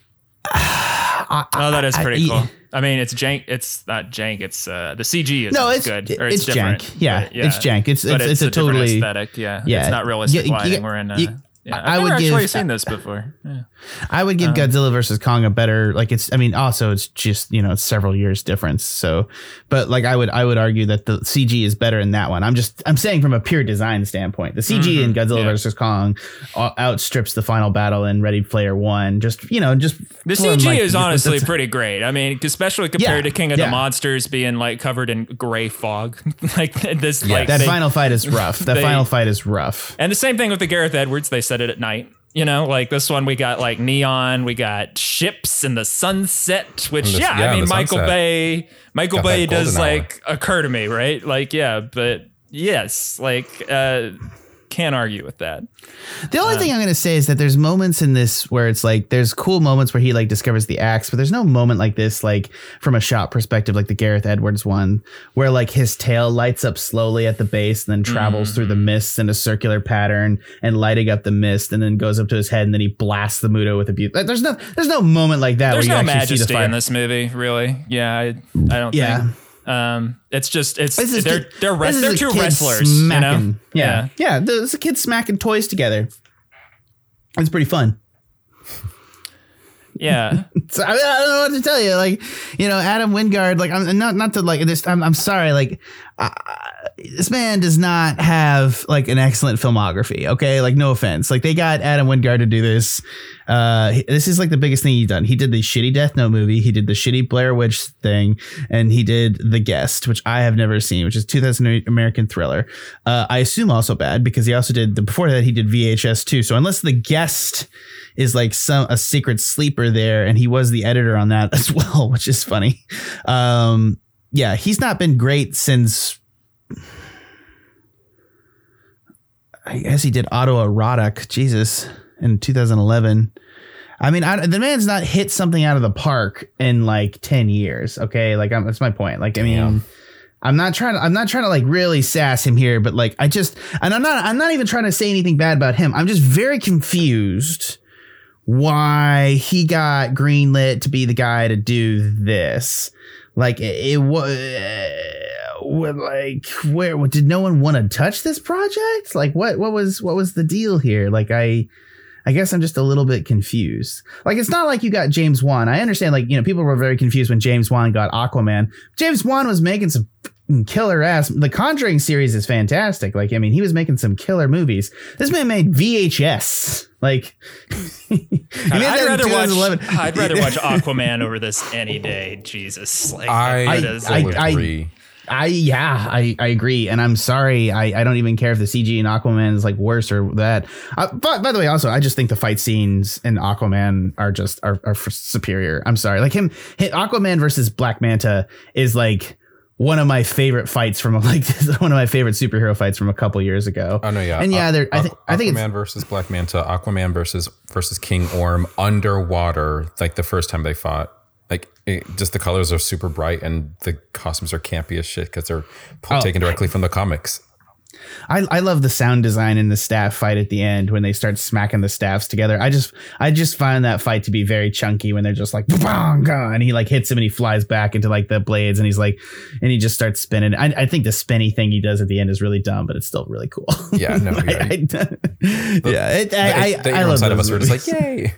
I, I oh, that is pretty I, cool. I mean, it's jank. It's not jank. It's uh, the C G is no, it's, good. Or it's, it's different. Jank. Yeah, yeah, it's jank. It's it's, it's, it's a, a totally aesthetic. Yeah, yeah, it's not realistic. You, you, We're in. A, you, yeah. I've I never would actually give, seen this before. Yeah. I would give um, Godzilla versus Kong a better like. It's. I mean, also it's just you know it's several years difference. So, but like I would I would argue that the C G is better in that one. I'm just I'm saying from a pure design standpoint, the C G mm-hmm, in Godzilla yeah. versus Kong outstrips the final battle in Ready Player One. Just you know just the C G like, is honestly pretty great. I mean, especially compared yeah, to King of yeah. the Monsters being like covered in gray fog. like this. Yeah, like that they, final fight is rough. That they, final fight is rough. And the same thing with the Gareth Edwards. They They said it at night, you know, like this one, we got like neon, we got ships in the sunset, which, the, yeah, yeah, I mean, Michael Bay, Michael Bay does like occur to me, right? Like, yeah, but yes, like, uh, can't argue with that. The only um, thing I'm going to say is that there's moments in this where it's like there's cool moments where he like discovers the axe, but there's no moment like this, like from a shot perspective, like the Gareth Edwards one, where like his tail lights up slowly at the base and then travels mm. through the mist in a circular pattern and lighting up the mist and then goes up to his head and then he blasts the Muto with a beauty. Like, there's no there's no moment like that. There's where no you majesty see the in this movie, really. Yeah, I, I don't yeah. think. Um, it's just it's is, they're they're rest, they're two wrestlers, smacking. You know. Yeah, yeah. yeah there's a kid smacking toys together. It's pretty fun. Yeah, so, I, mean, I don't know what to tell you. Like, you know, Adam Wingard. Like, I'm not not to like this. I'm I'm sorry. Like, uh, this man does not have like an excellent filmography. Okay, like no offense. Like they got Adam Wingard to do this. Uh, he, this is like the biggest thing he's done. He did the shitty Death Note movie. He did the shitty Blair Witch thing, and he did The Guest, which I have never seen, which is two thousand eight American thriller. Uh, I assume also bad because he also did the before that he did V H S two. So unless The Guest is like some a secret sleeper there, and he was the editor on that as well, which is funny. Um, yeah, he's not been great since. I guess he did Autoerotic, Jesus. In two thousand eleven. I mean, I, the man's not hit something out of the park in like ten years. OK, like I'm, that's my point. Like, I mean, Damn. I'm not trying to I'm not trying to like really sass him here, but like I just and I'm not I'm not even trying to say anything bad about him. I'm just very confused why he got greenlit to be the guy to do this. Like it was like where did no one want to touch this project? Like what what was what was the deal here? Like I. I guess I'm just a little bit confused. Like, it's not like you got James Wan. I understand, like, you know, people were very confused when James Wan got Aquaman. James Wan was making some killer ass. The Conjuring series is fantastic. Like, I mean, he was making some killer movies. This man made V H S. Like, I'd rather watch I'd rather watch Aquaman over this any day. Jesus. Like, I, is, I, I, I agree. I yeah, I, I agree. And I'm sorry. I, I don't even care if the C G in Aquaman is like worse or that. I, but by the way, also, I just think the fight scenes in Aquaman are just are, are superior. I'm sorry. Like him, him, Aquaman versus Black Manta is like one of my favorite fights from like one of my favorite superhero fights from a couple years ago. Oh, no. Yeah. And yeah, there. I, th- Aqu- I think Aquaman versus Black Manta, Aquaman versus versus King Orm underwater. Like the first time they fought. Like it, just the colors are super bright and the costumes are campy as shit because they're oh. taken directly from the comics. I, I love the sound design in the staff fight at the end when they start smacking the staffs together. I just I just find that fight to be very chunky when they're just like and he like hits him and he flies back into like the blades and he's like and he just starts spinning. I, I think the spinny thing he does at the end is really dumb, but it's still really cool. Yeah, no, yeah, I, I, I, the, yeah. It, the, I, I, the I love side of us movies. We're just like yay.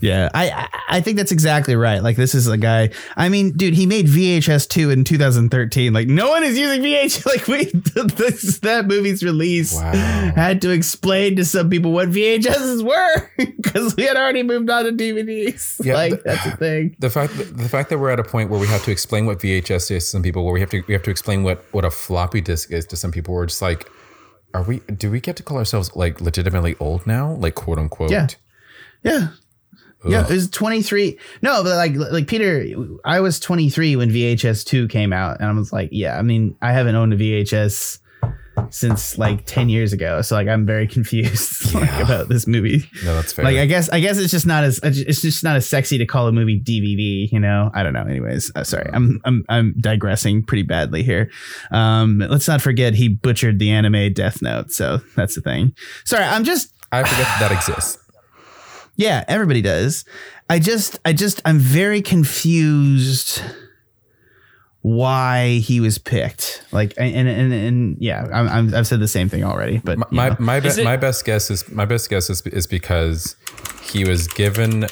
Yeah, I I think that's exactly right. Like, this is a guy. I mean, dude, he made V H S two in two thousand thirteen. Like, no one is using V H S. Like, we this, that movie's release wow. had to explain to some people what V H Ss were because we had already moved on to D V Ds. Yeah, like, the, that's a thing. The fact that, the fact that we're at a point where we have to explain what V H S is to some people, where we have to we have to explain what what a floppy disk is to some people, we're just like, are we? Do we get to call ourselves like legitimately old now? Like, quote unquote. Yeah. Yeah. Ugh. Yeah, it was twenty-three. No, but like, like Peter, I was twenty-three when V H S two came out, and I was like, yeah, I mean, I haven't owned a V H S since like ten years ago. So like, I'm very confused yeah. like, about this movie. No, that's fair. Like, I guess, I guess it's just not as, it's just not as sexy to call a movie D V D, you know? I don't know. Anyways, uh, sorry. I'm, I'm, I'm digressing pretty badly here. Um, let's not forget he butchered the anime Death Note. So that's the thing. Sorry. I'm just, I forget that, that exists. Yeah, everybody does. I just, I just, I'm very confused why he was picked. Like, and and and yeah, I'm, I'm, I've said the same thing already. But my my my, be, it, my best guess is my best guess is is because he was given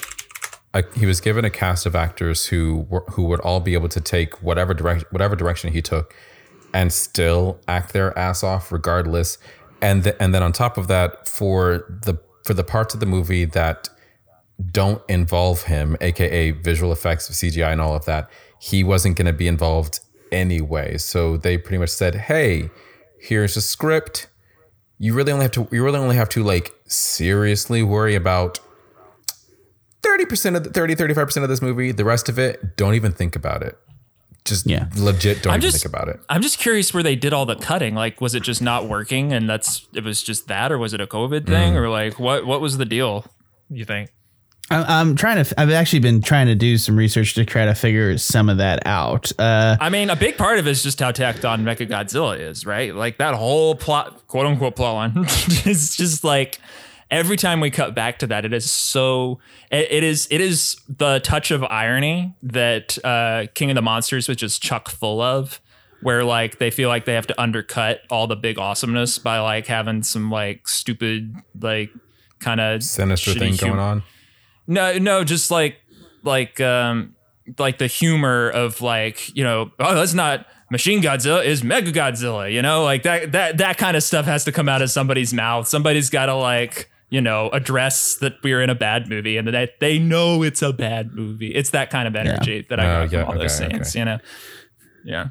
a he was given a cast of actors who were, who would all be able to take whatever direction whatever direction he took, and still act their ass off regardless. And the, and then on top of that, for the for the parts of the movie that don't involve him, aka visual effects, C G I and all of that, he wasn't going to be involved anyway. So they pretty much said, hey, here's a script. You really only have to, you really only have to like seriously worry about thirty percent of the thirty, thirty-five percent of this movie. The rest of it, don't even think about it. Just yeah. legit don't I'm even just, think about it. I'm just curious where they did all the cutting. Like, was it just not working and that's, it was just that, or was it a COVID thing mm. or like what, what was the deal, you think? I'm trying to, I've actually been trying to do some research to try to figure some of that out. Uh, I mean, a big part of it is just how tacked on Mechagodzilla is, right? Like that whole plot, quote unquote plot line is just like, every time we cut back to that, it is so, it, it is, it is the touch of irony that uh, King of the Monsters was just chock full of, where like they feel like they have to undercut all the big awesomeness by like having some like stupid, like kind of sinister thing humor. Going on. No, no, just like, like, um, like the humor of like, you know, oh, that's not Machine Godzilla, is Mechagodzilla, you know, like that, that, that kind of stuff has to come out of somebody's mouth. Somebody's got to like, you know, address that we're in a bad movie and that they know it's a bad movie. It's that kind of energy yeah. that I got uh, from yeah, all okay, those scenes, okay. you know? Yeah.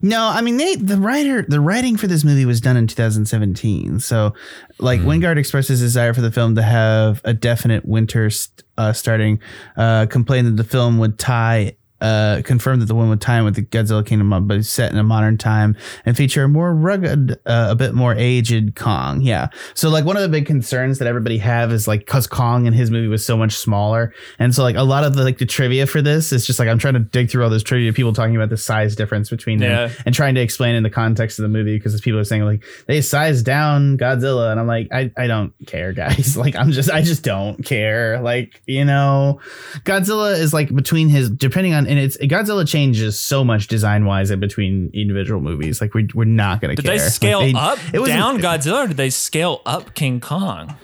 No, I mean, they, the writer, the writing for this movie was done in two thousand seventeen. So like mm. Wingard expressed his desire for the film to have a definite winter st- uh, starting, uh, complained that the film would tie Uh, confirmed that the one would tie in with the Godzilla Kingdom, but set in a modern time and feature a more rugged, uh, a bit more aged Kong. Yeah. So like one of the big concerns that everybody have is like, cause Kong in his movie was so much smaller. And so like a lot of the, like the trivia for this is just like, I'm trying to dig through all this trivia, people talking about the size difference between yeah. them and trying to explain in the context of the movie. Cause people are saying like, they sized down Godzilla. And I'm like, I, I don't care, guys. Like, I'm just, I just don't care. Like, you know, Godzilla is like between his, depending on, and it's Godzilla changes so much design wise in between individual movies. Like we're, we're not going to care. Did they scale like they, up, it was, down Godzilla, or did they scale up King Kong?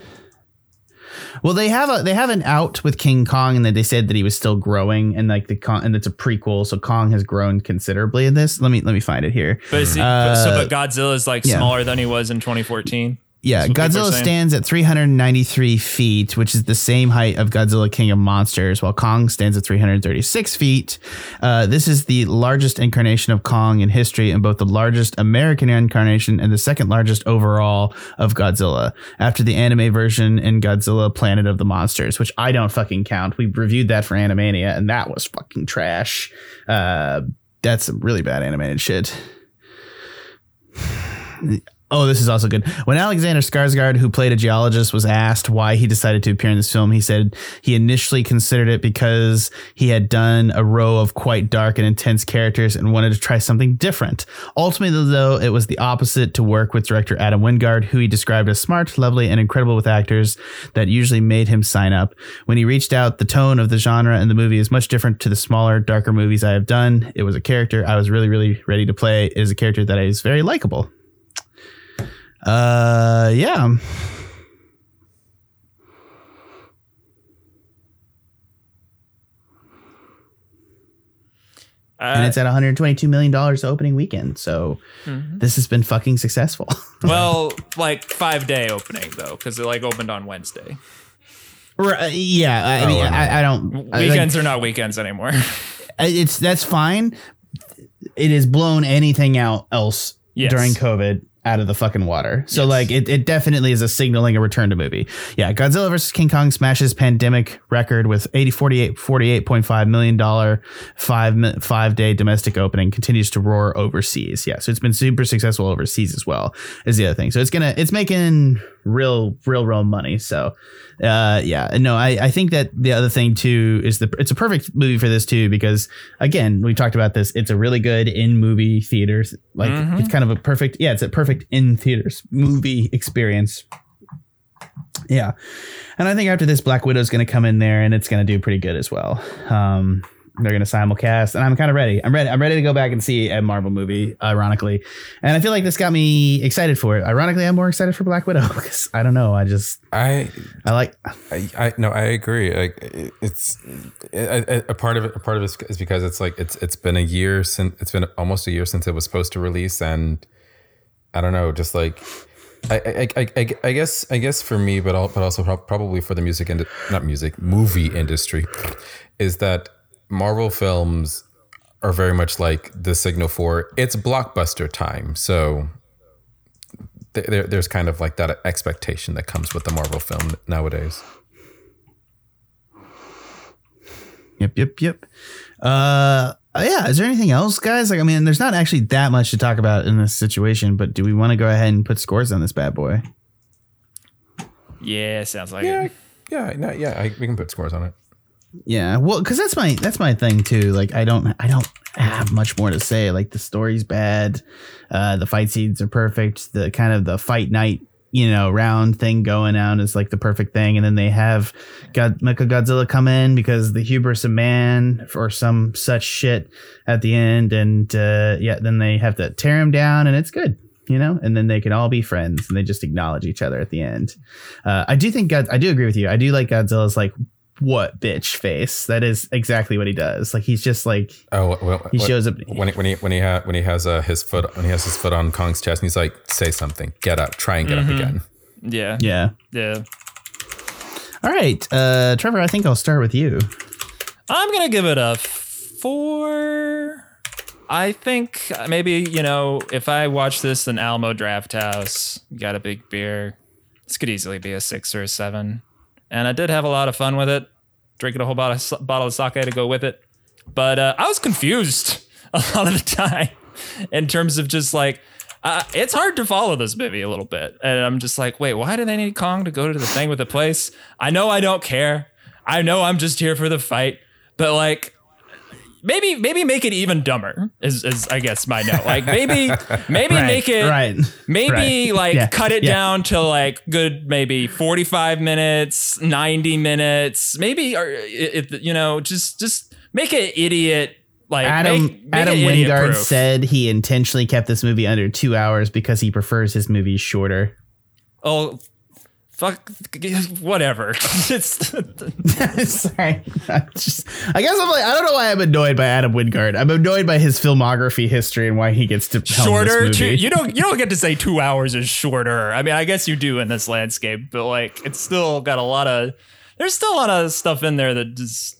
Well, they have a they have an out with King Kong, and that they said that he was still growing, and like the Kong, and it's a prequel, so Kong has grown considerably in this. Let me let me find it here. But see, uh, so but Godzilla is like yeah. smaller than he was in twenty fourteen. Yeah, Godzilla stands at three hundred ninety-three feet, which is the same height of Godzilla King of Monsters, while Kong stands at three hundred thirty-six feet. Uh, this is the largest incarnation of Kong in history and both the largest American incarnation and the second largest overall of Godzilla, after the anime version in Godzilla Planet of the Monsters, which I don't fucking count. We reviewed that for Animania, and that was fucking trash. Uh, that's some really bad animated shit. Oh, this is also good. When Alexander Skarsgård, who played a geologist, was asked why he decided to appear in this film, he said he initially considered it because he had done a row of quite dark and intense characters and wanted to try something different. Ultimately, though, it was the opposite to work with director Adam Wingard, who he described as smart, lovely, and incredible with actors that usually made him sign up. When he reached out, the tone of the genre and the movie is much different to the smaller, darker movies I have done. It was a character I was really, really ready to play. It is a character that is very likable. Uh, yeah. Uh, and it's at one hundred twenty-two million dollars opening weekend. So mm-hmm. this has been fucking successful. Well, like five day opening, though, because it like opened on Wednesday. Right, yeah. I, I mean, oh, I, I don't. Weekends I, like, are not weekends anymore. It's that's fine. It has blown anything out else yes. during COVID out of the fucking water. So yes. like it, it definitely is a signaling a return to movie. Yeah. Godzilla versus King Kong smashes pandemic record with eighty forty-eight forty-eight point five million dollars five five day domestic opening, continues to roar overseas. Yeah. So it's been super successful overseas as well is the other thing. So it's going to, it's making real, real, real money. So uh, yeah, no, I, I think that the other thing too is the, it's a perfect movie for this too, because again, we talked about this. It's a really good in movie theaters. Like mm-hmm. it's kind of a perfect, yeah, it's a perfect in theaters movie experience. Yeah. And I think after this, Black Widow is going to come in there and it's going to do pretty good as well. Um, they're going to simulcast and I'm kind of ready. I'm ready. I'm ready to go back and see a Marvel movie, ironically. And I feel like this got me excited for it. Ironically, I'm more excited for Black Widow because I don't know. I just, I, I like, I, I no, I agree. Like it, it's it, a part of it. A part of it is because it's like, it's, it's been a year since it's been almost a year since it was supposed to release. And I don't know, just like, I, I, I, I, I guess, I guess for me, but all, but also probably for the music and not music, movie industry, is that Marvel films are very much like the signal for it's blockbuster time. So th- there, there's kind of like that expectation that comes with the Marvel film nowadays. Yep, yep, yep. Uh, yeah. Is there anything else, guys? Like, I mean, there's not actually that much to talk about in this situation, but do we want to go ahead and put scores on this bad boy? Yeah, sounds like yeah, it. Yeah, no, yeah, I, we can put scores on it. Yeah, well, because that's my that's my thing too. Like, I don't I don't have much more to say. Like, the story's bad, uh, the fight scenes are perfect. The kind of the fight night, you know, round thing going on is like the perfect thing. And then they have God, Mechagodzilla come in because the hubris of man or some such shit at the end. And uh, yeah, then they have to tear him down and it's good, you know, and then they can all be friends and they just acknowledge each other at the end. Uh, I do think God, I do agree with you. I do like Godzilla's like, what bitch face. That is exactly what he does. Like, he's just like, oh well, he shows up when he when he when he, ha- when he has uh, his foot when he has his foot on Kong's chest and he's like, say something, get up, try and get mm-hmm. up again. Yeah, yeah, yeah. All right, uh, Trevor, I think I'll start with you. I'm gonna give it a four. I think maybe, you know, if I watch this in Alamo Draft House, got a big beer, this could easily be a six or a seven. And I did have a lot of fun with it, drinking a whole bottle of, bottle of sake to go with it. But uh, I was confused a lot of the time in terms of just like, uh, it's hard to follow this movie a little bit. And I'm just like, wait, why do they need Kong to go to the thing with the place? I know I don't care. I know I'm just here for the fight. But like, maybe maybe make it even dumber is, is I guess my note. Like maybe maybe right, make it right, maybe right. like yeah, cut it yeah. down to like good maybe forty-five minutes, ninety minutes, maybe, or if, you know, just just make it idiot. Like Adam make, make Adam Wingard said he intentionally kept this movie under two hours because he prefers his movies shorter. Oh. Fuck, whatever. It's sorry. I, just, I guess I'm like, I don't know why I'm annoyed by Adam Wingard. I'm annoyed by his filmography history and why he gets to shorter. This movie. Two, you don't you don't get to say two hours is shorter. I mean, I guess you do in this landscape, but like, it's still got a lot of there's still a lot of stuff in there that just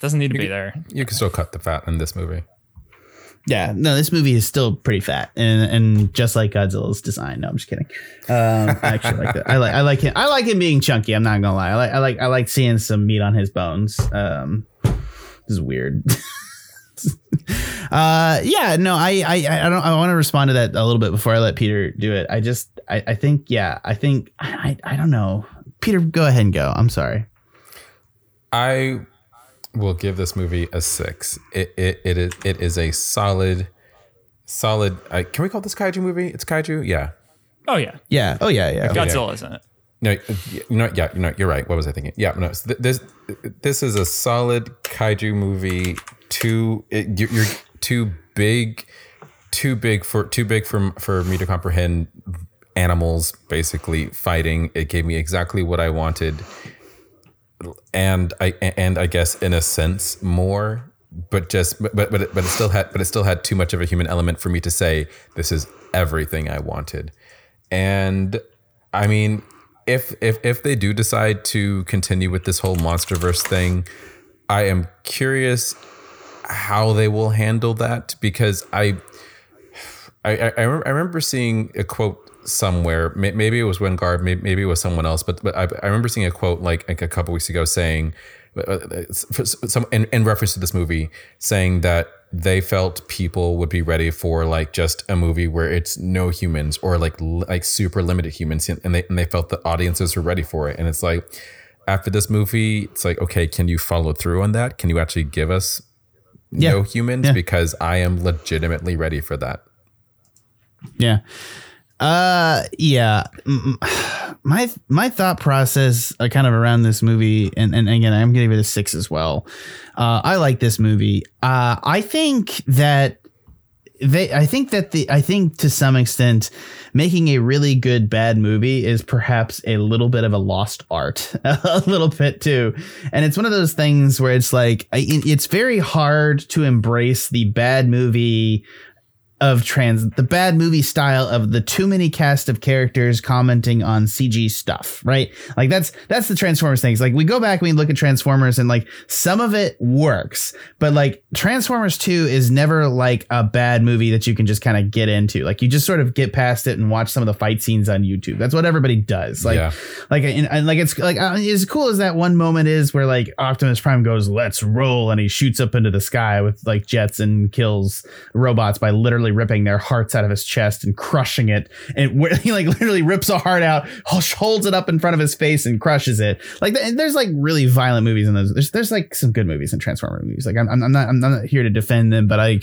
doesn't need to you be can, there. You can still cut the fat in this movie. Yeah, no, this movie is still pretty fat, and and just like Godzilla's design. No, I'm just kidding. Um, I actually like that. I like I like him. I like him being chunky. I'm not gonna lie. I like I like I like seeing some meat on his bones. Um, this is weird. uh, yeah, no, I I I don't. I want to respond to that a little bit before I let Peter do it. I just I, I think yeah I think I, I I don't know. Peter, go ahead and go. I'm sorry. I. We'll give this movie a six. It it it is it is a solid, solid. Uh, can we call this kaiju movie? It's kaiju, yeah. Oh yeah, yeah. Oh yeah, yeah. Godzilla, isn't it? No, no, yeah, no. You're right. What was I thinking? Yeah, no. This this is a solid kaiju movie. Too it, you're too big, too big for too big for for me to comprehend. Animals basically fighting. It gave me exactly what I wanted. And I and I guess in a sense more but just but but it, but it still had but it still had too much of a human element for me to say this is everything I wanted. And I mean, if if if they do decide to continue with this whole Monsterverse thing, I am curious how they will handle that, because I I I, I remember seeing a quote somewhere. Maybe it was Wingard, maybe it was someone else, but but I, I remember seeing a quote like, like a couple weeks ago saying, uh, some in, in reference to this movie, saying that they felt people would be ready for like just a movie where it's no humans or like like super limited humans, and they and they felt the audiences were ready for it. And it's like, after this movie, it's like, okay, can you follow through on that? Can you actually give us yeah. no humans? Yeah. Because I am legitimately ready for that. Yeah. Uh, yeah, my, my thought process uh, kind of around this movie. And, and again, I'm going to give it a six as well. Uh, I like this movie. Uh, I think that they, I think that the, I think to some extent making a really good bad movie is perhaps a little bit of a lost art, a little bit too. And it's one of those things where it's like, it's very hard to embrace the bad movie of trans the bad movie style of the too many cast of characters commenting on C G stuff, right? Like that's that's the Transformers things. Like we go back and we look at Transformers and like some of it works, but like Transformers two is never like a bad movie that you can just kind of get into. Like you just sort of get past it and watch some of the fight scenes on YouTube. That's what everybody does. Like yeah. like and, and like it's like uh, as cool as that one moment is where like Optimus Prime goes, "Let's roll," and he shoots up into the sky with like jets and kills robots by literally ripping their hearts out of his chest and crushing it, and he like literally rips a heart out, holds it up in front of his face and crushes it. Like there's like really violent movies in those. There's there's like some good movies in Transformer movies. Like I'm I'm not I'm not here to defend them, but I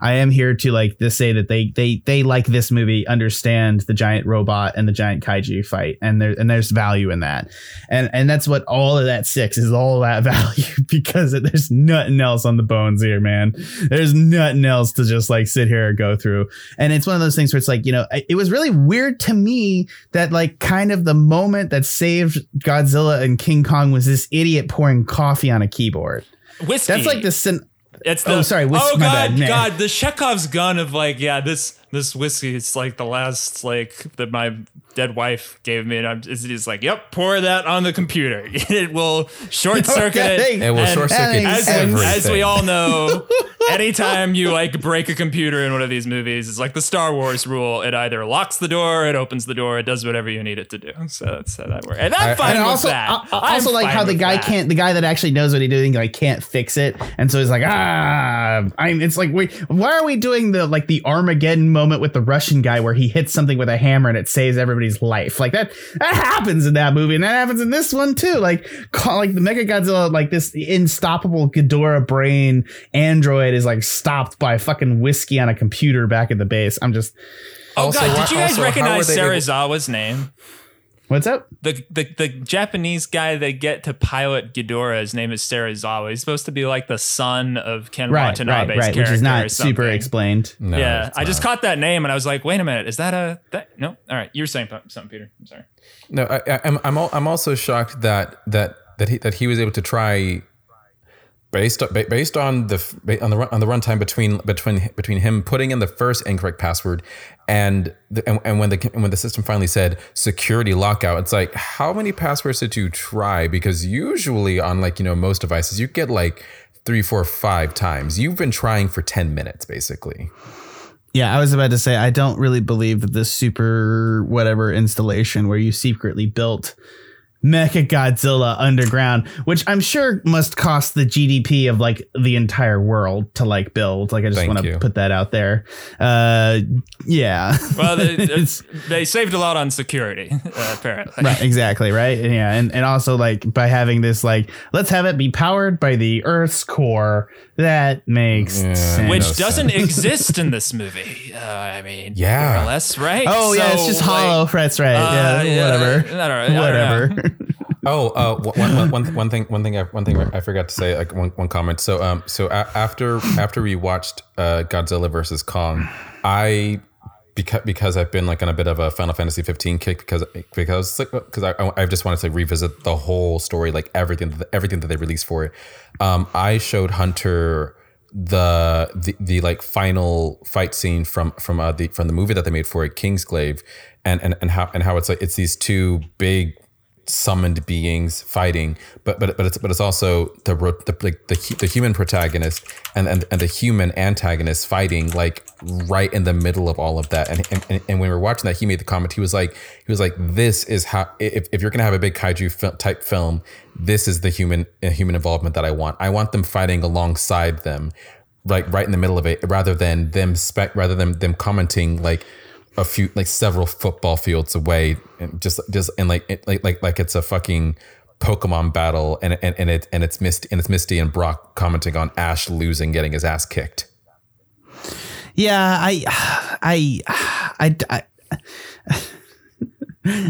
I am here to like to say that they they they like this movie, understand the giant robot and the giant kaiju fight, and there and there's value in that, and and that's what all of that six is all that value, because there's nothing else on the bones here, man. There's nothing else to just like sit here and go. Go through. And it's one of those things where it's like, you know, it was really weird to me that like kind of the moment that saved Godzilla and King Kong was this idiot pouring coffee on a keyboard. Whiskey. That's like the sin- That's the oh sorry. Whis- oh god, god, the Chekhov's gun of like, yeah, this this whiskey. It's like the last like that my dead wife gave me, and I'm just like, yep, pour that on the computer. It will short circuit. Okay. It will short circuit as, as we all know. Anytime you like break a computer in one of these movies, it's like the Star Wars rule. It either locks the door, it opens the door, it does whatever you need it to do. So that's how that works. And I'm fine and with also, that. I, I also like how the guy that. can't, the guy that actually knows what he's doing, like can't fix it. And so he's like, ah, I'm, it's like, wait, why are we doing the, like the Armageddon moment with the Russian guy where he hits something with a hammer and it saves everybody's life? Like that, that happens in that movie. And that happens in this one too. Like, call, like the Mechagodzilla, like this unstoppable Ghidorah brain android is like stopped by fucking whiskey on a computer back at the base. I'm just. Oh also, god! Did you guys also, recognize Serizawa's able- name? What's up? The, the the Japanese guy they get to pilot Ghidorah. His name is Serizawa. He's supposed to be like the son of Ken right, Watanabe's right, right, character, which is not super explained. No, yeah, I just caught that name and I was like, wait a minute, is that a that? No, all right, you're saying something, Peter. I'm sorry. No, I, I, I'm I'm all, I'm also shocked that that that he that he was able to try. Based based on the on the on the runtime between between between him putting in the first incorrect password and the, and, and when the when the system finally said security lockout, it's like, how many passwords did you try? Because usually on like, you know, most devices you get like three, four, five times. You've been trying for ten minutes basically. Yeah, I was about to say I don't really believe that this super whatever installation where you secretly built Mechagodzilla underground, which I'm sure must cost the G D P of like the entire world to like build. Like I just want to put that out there. Uh, yeah. Well, they, they saved a lot on security, uh, apparently. Right. Exactly. Right. And yeah. And, and also like by having this, like, let's have it be powered by the Earth's core. That makes yeah, sense. Which no doesn't sense. exist in this movie. Uh, I mean, yeah. more or less, right? Oh, so, yeah. It's just like, hollow. That's right. Uh, yeah, yeah. Whatever. I don't know, whatever. I don't oh, uh, one, one, one, one thing, one thing, I, one thing I forgot to say, like one, one comment. So, um, so a- after, after we watched uh, Godzilla versus Kong, I because because I've been like on a bit of a Final Fantasy fifteen kick because because because I, I I just wanted to revisit the whole story, like everything everything that they released for it. Um, I showed Hunter the the, the like final fight scene from from uh, the from the movie that they made for it, Kingsglaive, and and and how and how it's like it's these two big summoned beings fighting, but but but it's but it's also the the like the, the human protagonist and, and and the human antagonist fighting like right in the middle of all of that. And and, and when we were watching that, he made the comment. He was like he was like this is how if, if you're gonna have a big kaiju fil- type film, this is the human uh, human involvement that I want. I want them fighting alongside them, like right in the middle of it, rather than them spec rather than them commenting like a few, like several football fields away, and just, just, and like, it, like, like, like it's a fucking Pokemon battle, and, and, and it, and it's Misty, and it's Misty and Brock commenting on Ash losing, getting his ass kicked. Yeah. I, I, I, I, I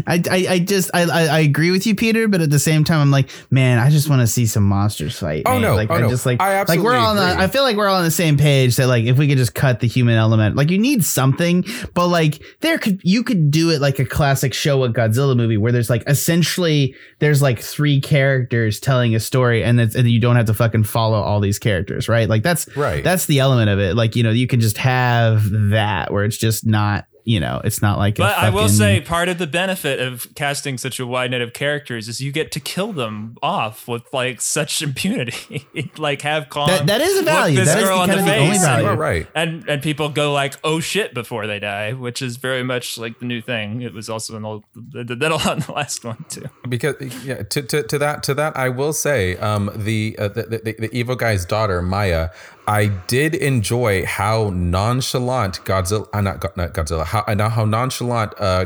I, I, I just, I, I agree with you, Peter, but at the same time, I'm like, man, I just want to see some monsters fight. Oh, man. no. Like, oh, I no. just like, I like we're all on the, I feel like we're all on the same page that like, if we could just cut the human element, like you need something, but like there could, you could do it like a classic Showa Godzilla movie where there's like, essentially there's like three characters telling a story, and it's, and you don't have to fucking follow all these characters. Right. Like that's right. That's the element of it. Like, you know, you can just have that where it's just not, you know, it's not like. But a fucking... I will say, part of the benefit of casting such a wide net of characters is you get to kill them off with like such impunity. Like have Kong. That, that is a value. This that girl is the, on the face. The and, right. and and people go like, oh shit, before they die, which is very much like the new thing. It was also an old that'll on the last one too. Because yeah, to to, to that to that I will say, um, the, uh, the, the the evil guy's daughter Maya. I did enjoy how nonchalant Godzilla, uh, not, not Godzilla, how how nonchalant uh,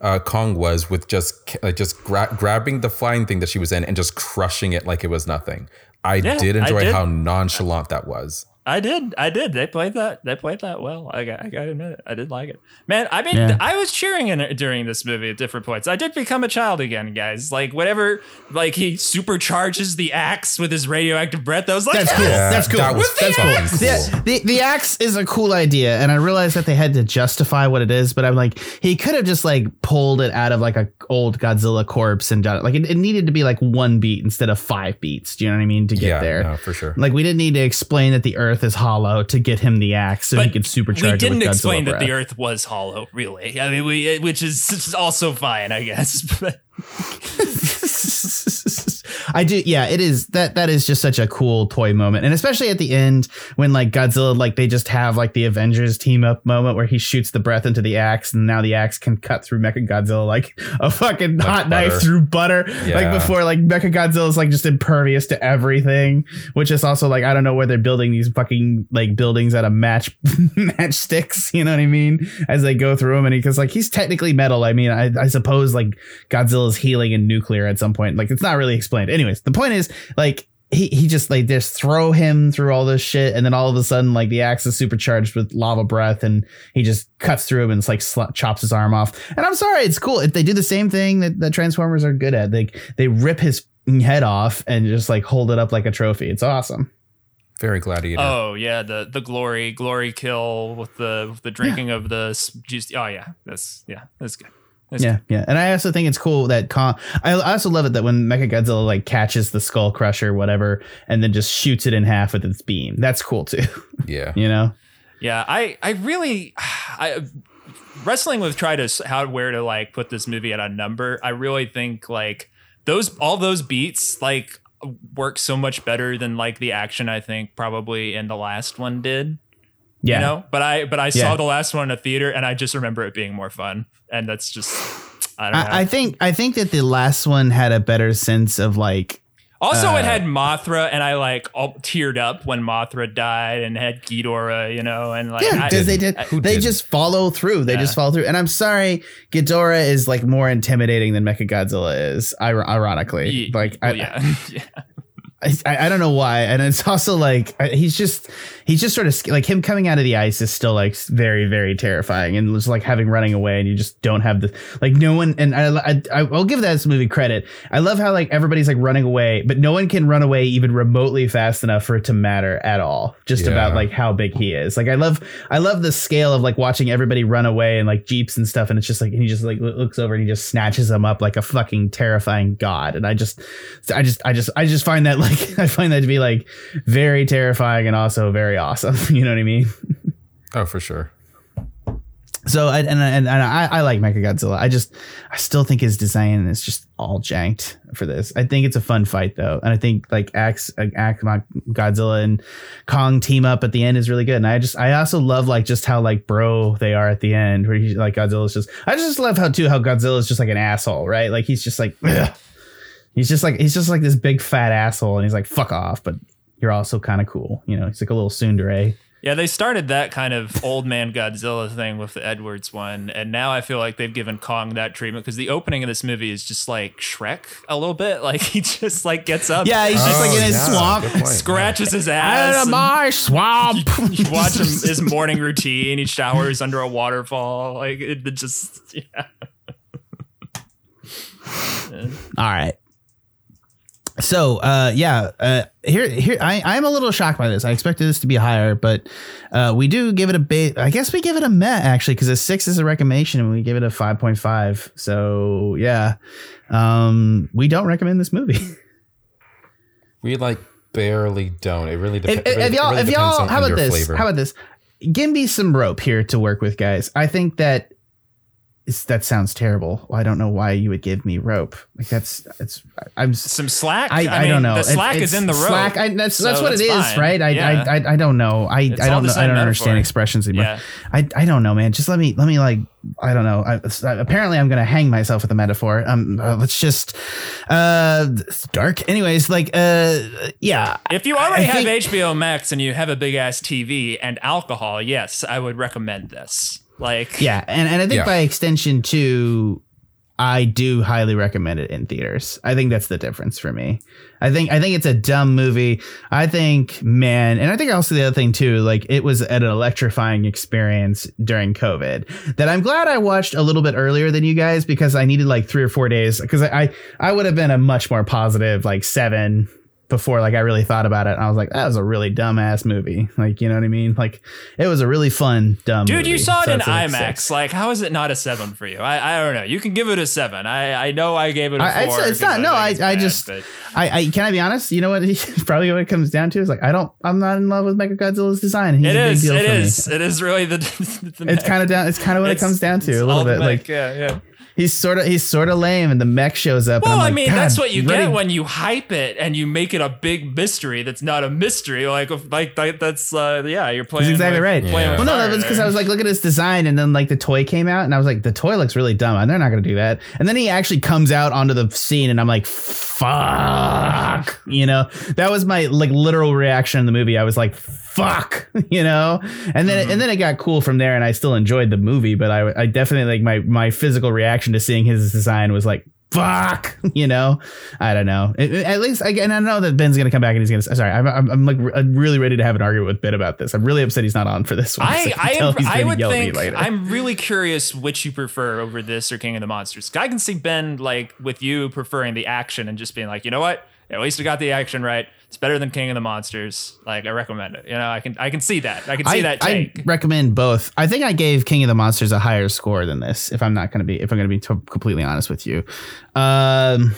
uh, Kong was with just like just gra- grabbing the flying thing that she was in and just crushing it like it was nothing. I yeah, did enjoy I did. how nonchalant that was. I did, I did. They played that. They played that well. I got, I gotta admit it. I did like it, man. I mean, yeah. I was cheering in it during this movie at different points. I did become a child again, guys. Like whatever, like he supercharges the axe with his radioactive breath. I was like, that's cool. Yeah, that's cool. That was, that's axe. cool. The, the, the axe is a cool idea, and I realized that they had to justify what it is. But I'm like, he could have just like pulled it out of like a old Godzilla corpse and done it. Like it, it needed to be like one beat instead of five beats. Do you know what I mean? To get yeah, there, no, for sure. Like we didn't need to explain that the earth is hollow to get him the axe so but he could supercharge. We didn't it with explain breath. That the earth was hollow, really. I mean, we which is also fine, I guess. But I do, yeah. It is that that is just such a cool toy moment, and especially at the end when like Godzilla, like they just have like the Avengers team up moment where he shoots the breath into the axe, and now the axe can cut through Mechagodzilla like a fucking like hot butter. knife through butter. Yeah. Like before, like Mechagodzilla is like just impervious to everything, which is also like I don't know where they're building these fucking like buildings out of match matchsticks. You know what I mean? As they go through him, and because he, like he's technically metal. I mean, I, I suppose like Godzilla's healing in nuclear at some point. Like it's not really explained. Anyways, the point is, like, he, he just, like, just throw him through all this shit, and then all of a sudden, like, the axe is supercharged with lava breath, and he just cuts through him and, it's like, sl- chops his arm off. And I'm sorry, it's cool. If they do the same thing that, that Transformers are good at. They, they rip his head off and just, like, hold it up like a trophy. It's awesome. Very Gladiator. Oh, yeah, the the glory, glory kill with the with the drinking yeah. of the juice. Oh, yeah, that's, yeah, that's good. That's yeah, yeah, and I also think it's cool that Kong. I also love it that when Mechagodzilla like catches the Skull Crusher, whatever, and then just shoots it in half with its beam. That's cool too. Yeah, you know. Yeah, I, I really, I wrestling with try to how where to like put this movie at a number. I really think like those all those beats like work so much better than like the action. I think probably in the last one did. Yeah. You know, but I but I yeah. saw the last one in a theater, and I just remember it being more fun. And that's just I don't know. I, I think I think that the last one had a better sense of like. Also, uh, it had Mothra, and I like all teared up when Mothra died, and had Ghidorah, you know, and like yeah, I, they did. I, they didn't? just follow through. They yeah. just follow through. And I'm sorry, Ghidorah is like more intimidating than Mechagodzilla is. Ironically, yeah. like well, I, yeah. yeah. I, I don't know why. And it's also like he's just he's just sort of like him coming out of the ice is still like very, very terrifying. And it's like having running away and you just don't have the like no one. And I, I I'll give this movie credit. I love how like everybody's like running away, but no one can run away even remotely fast enough for it to matter at all. Just yeah. about like how big he is. Like I love I love the scale of like watching everybody run away and like jeeps and stuff. And it's just like and he just like looks over and he just snatches them up like a fucking terrifying god. And I just I just I just I just find that like, like, I find that to be like very terrifying and also very awesome. You know what I mean? Oh, for sure. So, and and, and I, I like Mechagodzilla. I just, I still think his design is just all janked for this. I think it's a fun fight though. And I think like Axe, Axe, Godzilla and Kong team up at the end is really good. And I just, I also love like just how like bro they are at the end where he's like Godzilla's just, I just love how too, how Godzilla is just like an asshole, right? Like he's just like, ugh. He's just like, he's just like this big fat asshole and he's like, fuck off. But you're also kind of cool. You know, he's like a little tsundere. Yeah, they started that kind of old man Godzilla thing with the Edwards one, and now I feel like they've given Kong that treatment because the opening of this movie is just like Shrek a little bit. Like he just like gets up. Yeah, he's oh, just like in his yeah, swamp, scratches his ass. Out of my swamp. You, you watch him his morning routine. Each hour he's under a waterfall. Like it, it just yeah. All right. So, uh, yeah, uh, here, here, I, I'm a little shocked by this. I expected this to be higher, but, uh, we do give it a bit, I guess we give it a meh actually, cause a six is a recommendation and we give it a five point five. So yeah, um, we don't recommend this movie. We like barely don't. It really, dep- if, if, if y'all, really if y'all, how about this, flavor. how about this? Give me some rope here to work with, guys. I think that It's, that sounds terrible. I don't know why you would give me rope. Like that's it's. I'm some slack. I, I, I mean, don't know. The slack it's, is in the rope. Slack. I, that's so that's what it is, fine. right? I, yeah. I, I I don't know. I, I don't know. I don't understand expressions anymore. Yeah. I I don't know, man. Just let me let me like I don't know. I, I, apparently, I'm gonna hang myself with a metaphor. Um, uh, let's just uh, it's dark. Anyways, like uh, yeah. If you already I, I have think, H B O Max and you have a big ass T V and alcohol, yes, I would recommend this. Like yeah, and, and I think yeah. by extension too, I do highly recommend it in theaters. I think that's the difference for me. I think I think it's a dumb movie. I think man, and I think also the other thing too, like it was an electrifying experience during COVID that I'm glad I watched a little bit earlier than you guys because I needed like three or four days because I, I I would have been a much more positive like seven. Before like I really thought about it and I was like that was a really dumbass movie, like you know what I mean, like it was a really fun dumb dude movie. You saw it so in IMAX six. Like how is it not a seven for you? I I don't know, you can give it a seven. I I know I gave it a I, four it's, it's not I no I, it's I bad, just but. I I can I be honest, you know what probably what it comes down to is like I don't I'm not in love with Mechagodzilla's design. He's it is a big deal it for is me. It is really the, the it's kind of down it's kind of what it's, it comes down to a little bit mech, like yeah yeah He's sort of he's sort of lame, and the mech shows up. Well, and I'm like, I mean, God, that's what you ready? get when you hype it and you make it a big mystery that's not a mystery. Like, like, like that's uh, yeah, you're playing. That's exactly like, right. Playing yeah. Well, no, that was because I was like, look at his design, and then like the toy came out, and I was like, the toy looks really dumb, and they're not gonna do that. And then he actually comes out onto the scene, and I'm like, fuck, you know, that was my like literal reaction in the movie. I was like, fuck, you know, and then mm-hmm. and then it got cool from there, and I still enjoyed the movie, but I I definitely like my my physical reaction to seeing his design was like fuck, you know. I don't know. It, it, at least, again, I know that Ben's gonna come back and he's gonna. Sorry, I'm, I'm, I'm like I'm really ready to have an argument with Ben about this. I'm really upset he's not on for this one. I so I, am, I would think I'm really curious which you prefer over this or King of the Monsters. I can see Ben like with you preferring the action and just being like, you know what? At least we got the action right. It's better than King of the Monsters. Like I recommend it. You know, I can I can see that. I can see I, that. Take. I recommend both. I think I gave King of the Monsters a higher score than this. If I'm not going to be, if I'm going to be t- completely honest with you, um,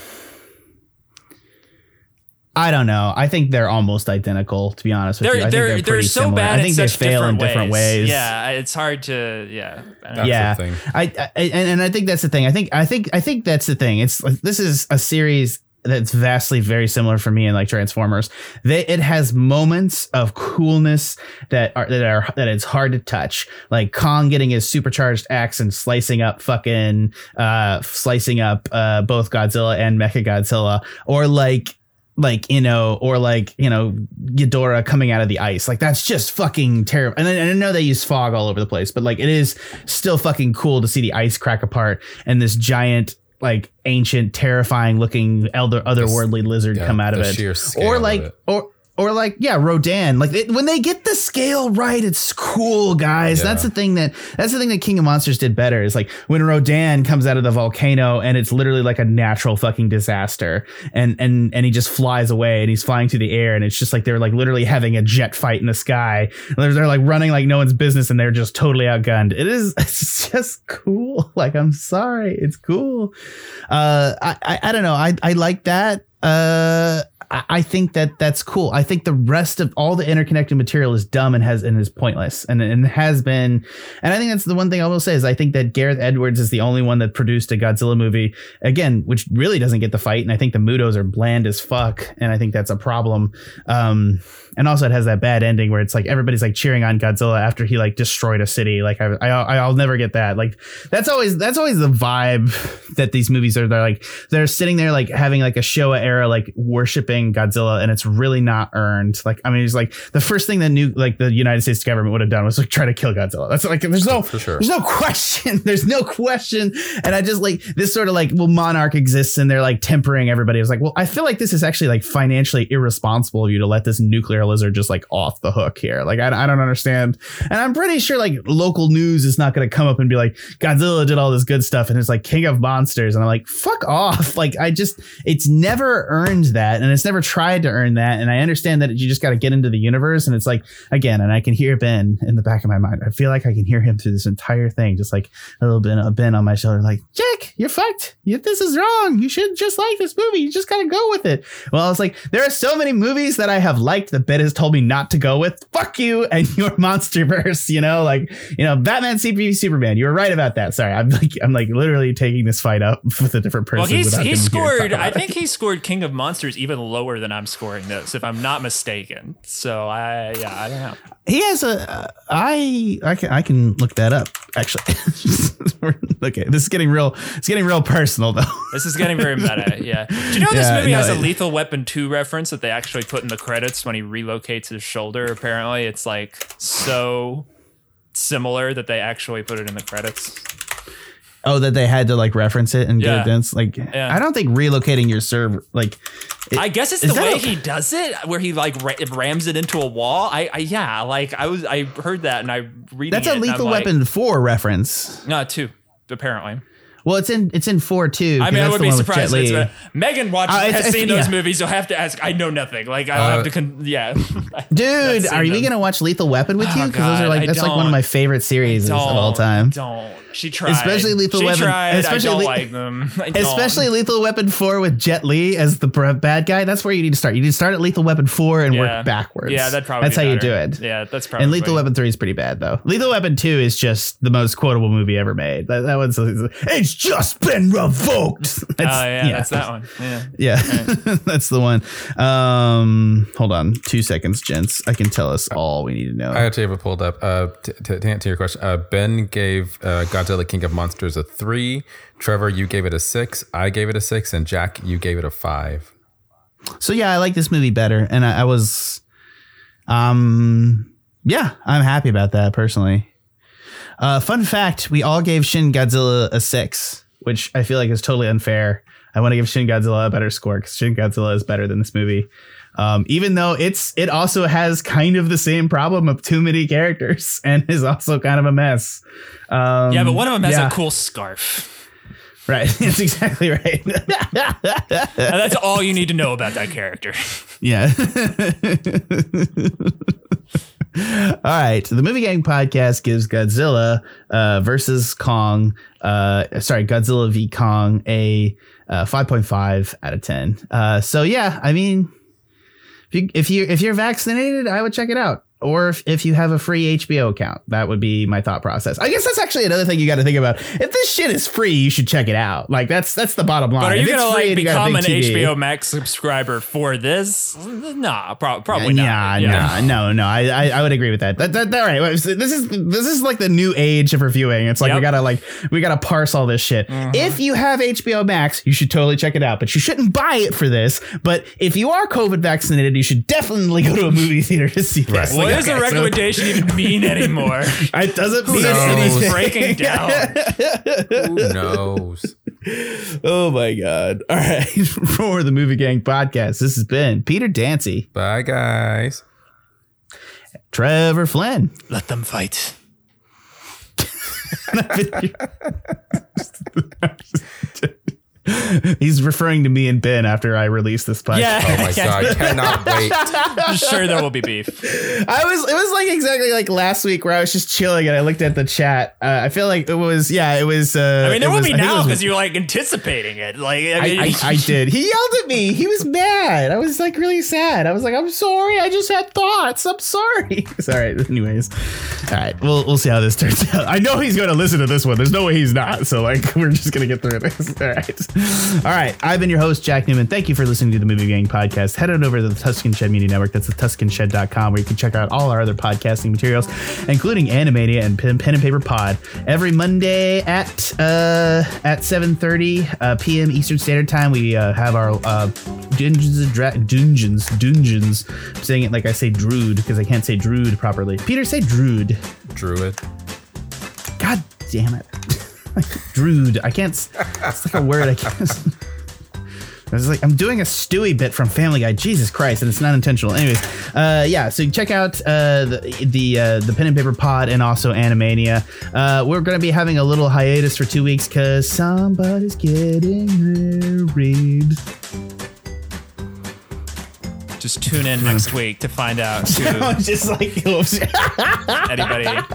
I don't know. I think they're almost identical. To be honest with they're, you, I they're, think they're, they're so similar. bad. I think they fail in ways. different ways. Yeah, it's hard to. Yeah, I don't yeah. Know. I, I and, and I think that's the thing. I think I think I think that's the thing. It's this is a series. That's vastly very similar for me and like Transformers. They it has moments of coolness that are that are that it's hard to touch. Like Kong getting his supercharged axe and slicing up fucking uh slicing up uh both Godzilla and Mechagodzilla, or like like you know, or like you know, Ghidorah coming out of the ice. Like that's just fucking terrible. And I, and I know they use fog all over the place, but like it is still fucking cool to see the ice crack apart and this giant. Like ancient, terrifying looking elder otherworldly lizard yeah, come out of it. Or like it. or or like, yeah, Rodan. Like it, when they get the scale right, it's cool, guys. Yeah. That's the thing that that's the thing that King of Monsters did better is like when Rodan comes out of the volcano and it's literally like a natural fucking disaster. And and and he just flies away and he's flying through the air. And it's just like they're like literally having a jet fight in the sky. They're, they're like running like no one's business and they're just totally outgunned. It is it's just cool. Like, I'm sorry. It's cool. Uh, I, I, I don't know. I, I like that. Uh, I, I think that that's cool. I think the rest of all the interconnected material is dumb and has and is pointless and, and has been. And I think that's the one thing I will say is I think that Gareth Edwards is the only one that produced a Godzilla movie, again, which really doesn't get the fight. And I think the Mutos are bland as fuck. And I think that's a problem. Um, and also it has that bad ending where it's like everybody's like cheering on Godzilla after he like destroyed a city. Like I, I, I'll never get that. Like that's always that's always the vibe that these movies are. They're like they're sitting there like having like a Showa era like worshiping Godzilla, and it's really not earned. Like I mean, it's like the first thing that new like the United States government would have done was like try to kill Godzilla. That's like there's no For sure. there's no question. There's no question. And I just like this sort of like, well, Monarch exists and they're like tempering everybody. It's like, well, I feel like this is actually like financially irresponsible of you to let this nuclear lizard just like off the hook here. Like I, I don't understand. And I'm pretty sure like local news is not going to come up and be like Godzilla did all this good stuff and it's like King of Monsters, and I'm like fuck off. Like I just it's never earned that, and it's never tried to earn that. And I understand that you just got to get into the universe, and it's like again, and I can hear Ben in the back of my mind. I feel like I can hear him through this entire thing, just like a little bit of Ben on my shoulder, like Jack, you're fucked. You, this is wrong. You should just like this movie. You just got to go with it. Well, it's like there are so many movies that I have liked that Ben has told me not to go with. Fuck you and your Monsterverse. You know, like you know Batman, C P V, Superman. You were right about that. Sorry, I'm like I'm like literally taking this fight up with a different person. Well, he's, he scored. I think he scored King of Monsters even lower than I'm scoring this, if I'm not mistaken. So I, yeah, I don't know. He has a. Uh, I I can I can look that up actually. Okay, this is getting real. It's getting real personal though. This is getting very meta. Yeah. Do you know this yeah, movie no, has a it, Lethal Weapon two reference that they actually put in the credits when he relocates his shoulder? Apparently, it's like so similar that they actually put it in the credits. Oh, that they had to like reference it and yeah. get dense. Like, yeah. I don't think relocating your server, like, it, I guess it's the way a- he does it, where he like ra- rams it into a wall. I, I, yeah, like I was, I heard that and I read that's a it, Lethal Weapon like, four reference. No, two apparently. Well, it's in it's in four too. I mean, I would be surprised. If it's Megan watches uh, has seen yeah. those movies. You'll have to ask. I know nothing. Like I'll uh, have to. Con- yeah, dude, are you them. gonna watch Lethal Weapon with oh, you? Because those are like I that's like one of my favorite series of all time. Don't she tried? Especially Lethal she Weapon. Tried, especially I don't Le- like them. I don't. Especially Lethal Weapon Four with Jet Li as the bad guy. That's where you need to start. You need to start at Lethal Weapon Four and yeah. work backwards. Yeah, that probably that's how you do it. Yeah, that's probably. And Lethal Weapon Three is pretty bad though. Lethal Weapon Two is just the most quotable movie ever made. That that one's. It's just been revoked. Oh, uh, yeah, yeah, that's that one. Yeah, yeah. Right. That's the one. Um, hold on two seconds, gents. I can tell us all we need to know. I actually have it pulled up. Uh, to, to, to answer your question, uh, Ben gave uh, Godzilla King of Monsters a three. Trevor, you gave it a six. I gave it a six. And Jack, you gave it a five. So, yeah, I like this movie better. And I, I was, um, yeah, I'm happy about that personally. Uh, fun fact, we all gave Shin Godzilla a six, which I feel like is totally unfair. I want to give Shin Godzilla a better score because Shin Godzilla is better than this movie. Um, even though it's it also has kind of the same problem of too many characters and is also kind of a mess. Um, yeah, but one of them has yeah. a cool scarf. Right. That's exactly right. That's all you need to know about that character. Yeah. All right. The Movie Gang Podcast gives Godzilla uh, versus Kong. Uh, sorry, Godzilla versus Kong a uh, five point five out of ten. Uh, so, yeah, I mean, if you, if you if you're vaccinated, I would check it out. Or if, if you have a free H B O account, that would be my thought process. I guess that's actually another thing you got to think about. If this shit is free, you should check it out. Like that's that's the bottom line. But are you going to like become an T V H B O Max subscriber for this? Nah, pro- probably yeah, not. Yeah, yeah. no, no, no. I, I I would agree with that. That that all right. This is this is like the new age of reviewing. It's like yep. we gotta like we gotta parse all this shit. Mm-hmm. If you have H B O Max, you should totally check it out, but you shouldn't buy it for this. But if you are COVID vaccinated, you should definitely go to a movie theater to see this. Right. What does okay, a recommendation so. even mean anymore? It doesn't mean anything. It's breaking down. Who knows? Oh, my God. All right. For the Movie Gang Podcast, this has been Peter Dancy. Bye, guys. Trevor Flynn. Let them fight. He's referring to me and Ben after I release this podcast. Yeah. Oh my God, I cannot wait. I'm sure there will be beef. I was, it was like exactly like last week where I was just chilling and I looked at the chat. Uh, I feel like it was, yeah, it was. Uh, I mean, it, it will be now because you're like anticipating it. Like I, mean, I, I, I did. He yelled at me. He was mad. I was like really sad. I was like, I'm sorry. I just had thoughts. I'm sorry. It's all right. Anyways. All right. We'll, we'll see how this turns out. I know he's going to listen to this one. There's no way he's not. So like, we're just going to get through this. All right. All right. I've been your host, Jack Newman. Thank you for listening to the Movie Gang Podcast. Head on over to the Tuscan Shed Media Network. That's the Tuscan Shed dot com, where you can check out all our other podcasting materials, including Animania and Pen, Pen and Paper Pod, every Monday at uh, at seven thirty uh, p m. Eastern Standard Time. We uh, have our uh, Dungeons and Dra- Dungeons Dungeons. I'm saying it like I say Drood because I can't say Drood properly. Peter, say Drood. Druid. God damn it. Drood. I can't. It's like a word I can't. I was like, I'm doing a Stewie bit from Family Guy. Jesus Christ, and it's not intentional. Anyways, uh, yeah, so check out uh, the the, uh, the Pen and Paper Pod and also Animania. Uh, we're going to be having a little hiatus for two weeks because somebody's getting married. Just tune in next week to find out who just like anybody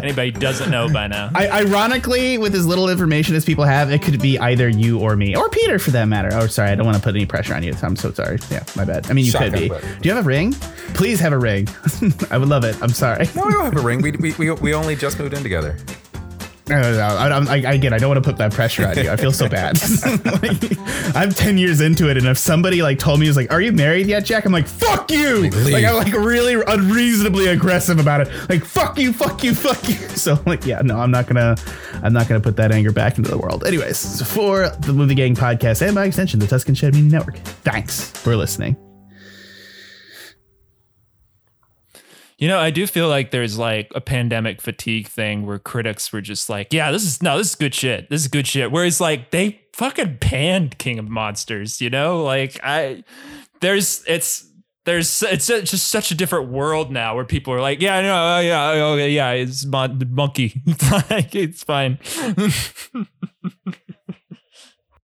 anybody doesn't know by now. I, ironically, with as little information as people have, it could be either you or me or Peter for that matter. Oh, sorry. I don't want to put any pressure on you. So I'm so sorry. Yeah, my bad. I mean, you Shotgun could be. Button. Do you have a ring? Please have a ring. I would love it. I'm sorry. No, we don't have a ring. We we we, we only just moved in together. No, no, no. I, I, again, I don't want to put that pressure on you. I feel so bad. Like, I'm ten years into it, and if somebody like told me, "Is like, are you married yet, Jack?" I'm like, "Fuck you!" Like, like I'm like really unreasonably aggressive about it. Like, "Fuck you, fuck you, fuck you." So like, yeah, no, I'm not gonna, I'm not gonna put that anger back into the world. Anyways, for the Movie Gang Podcast and by extension, the Tuscan Shed Media Network. Thanks for listening. You know, I do feel like there's like a pandemic fatigue thing where critics were just like, yeah, this is no, this is good shit. This is good shit. Whereas like they fucking panned King of Monsters, you know, like I there's it's there's it's just such a different world now where people are like, yeah, I know. Yeah, yeah, yeah. It's mon- monkey. It's fine. It's fine.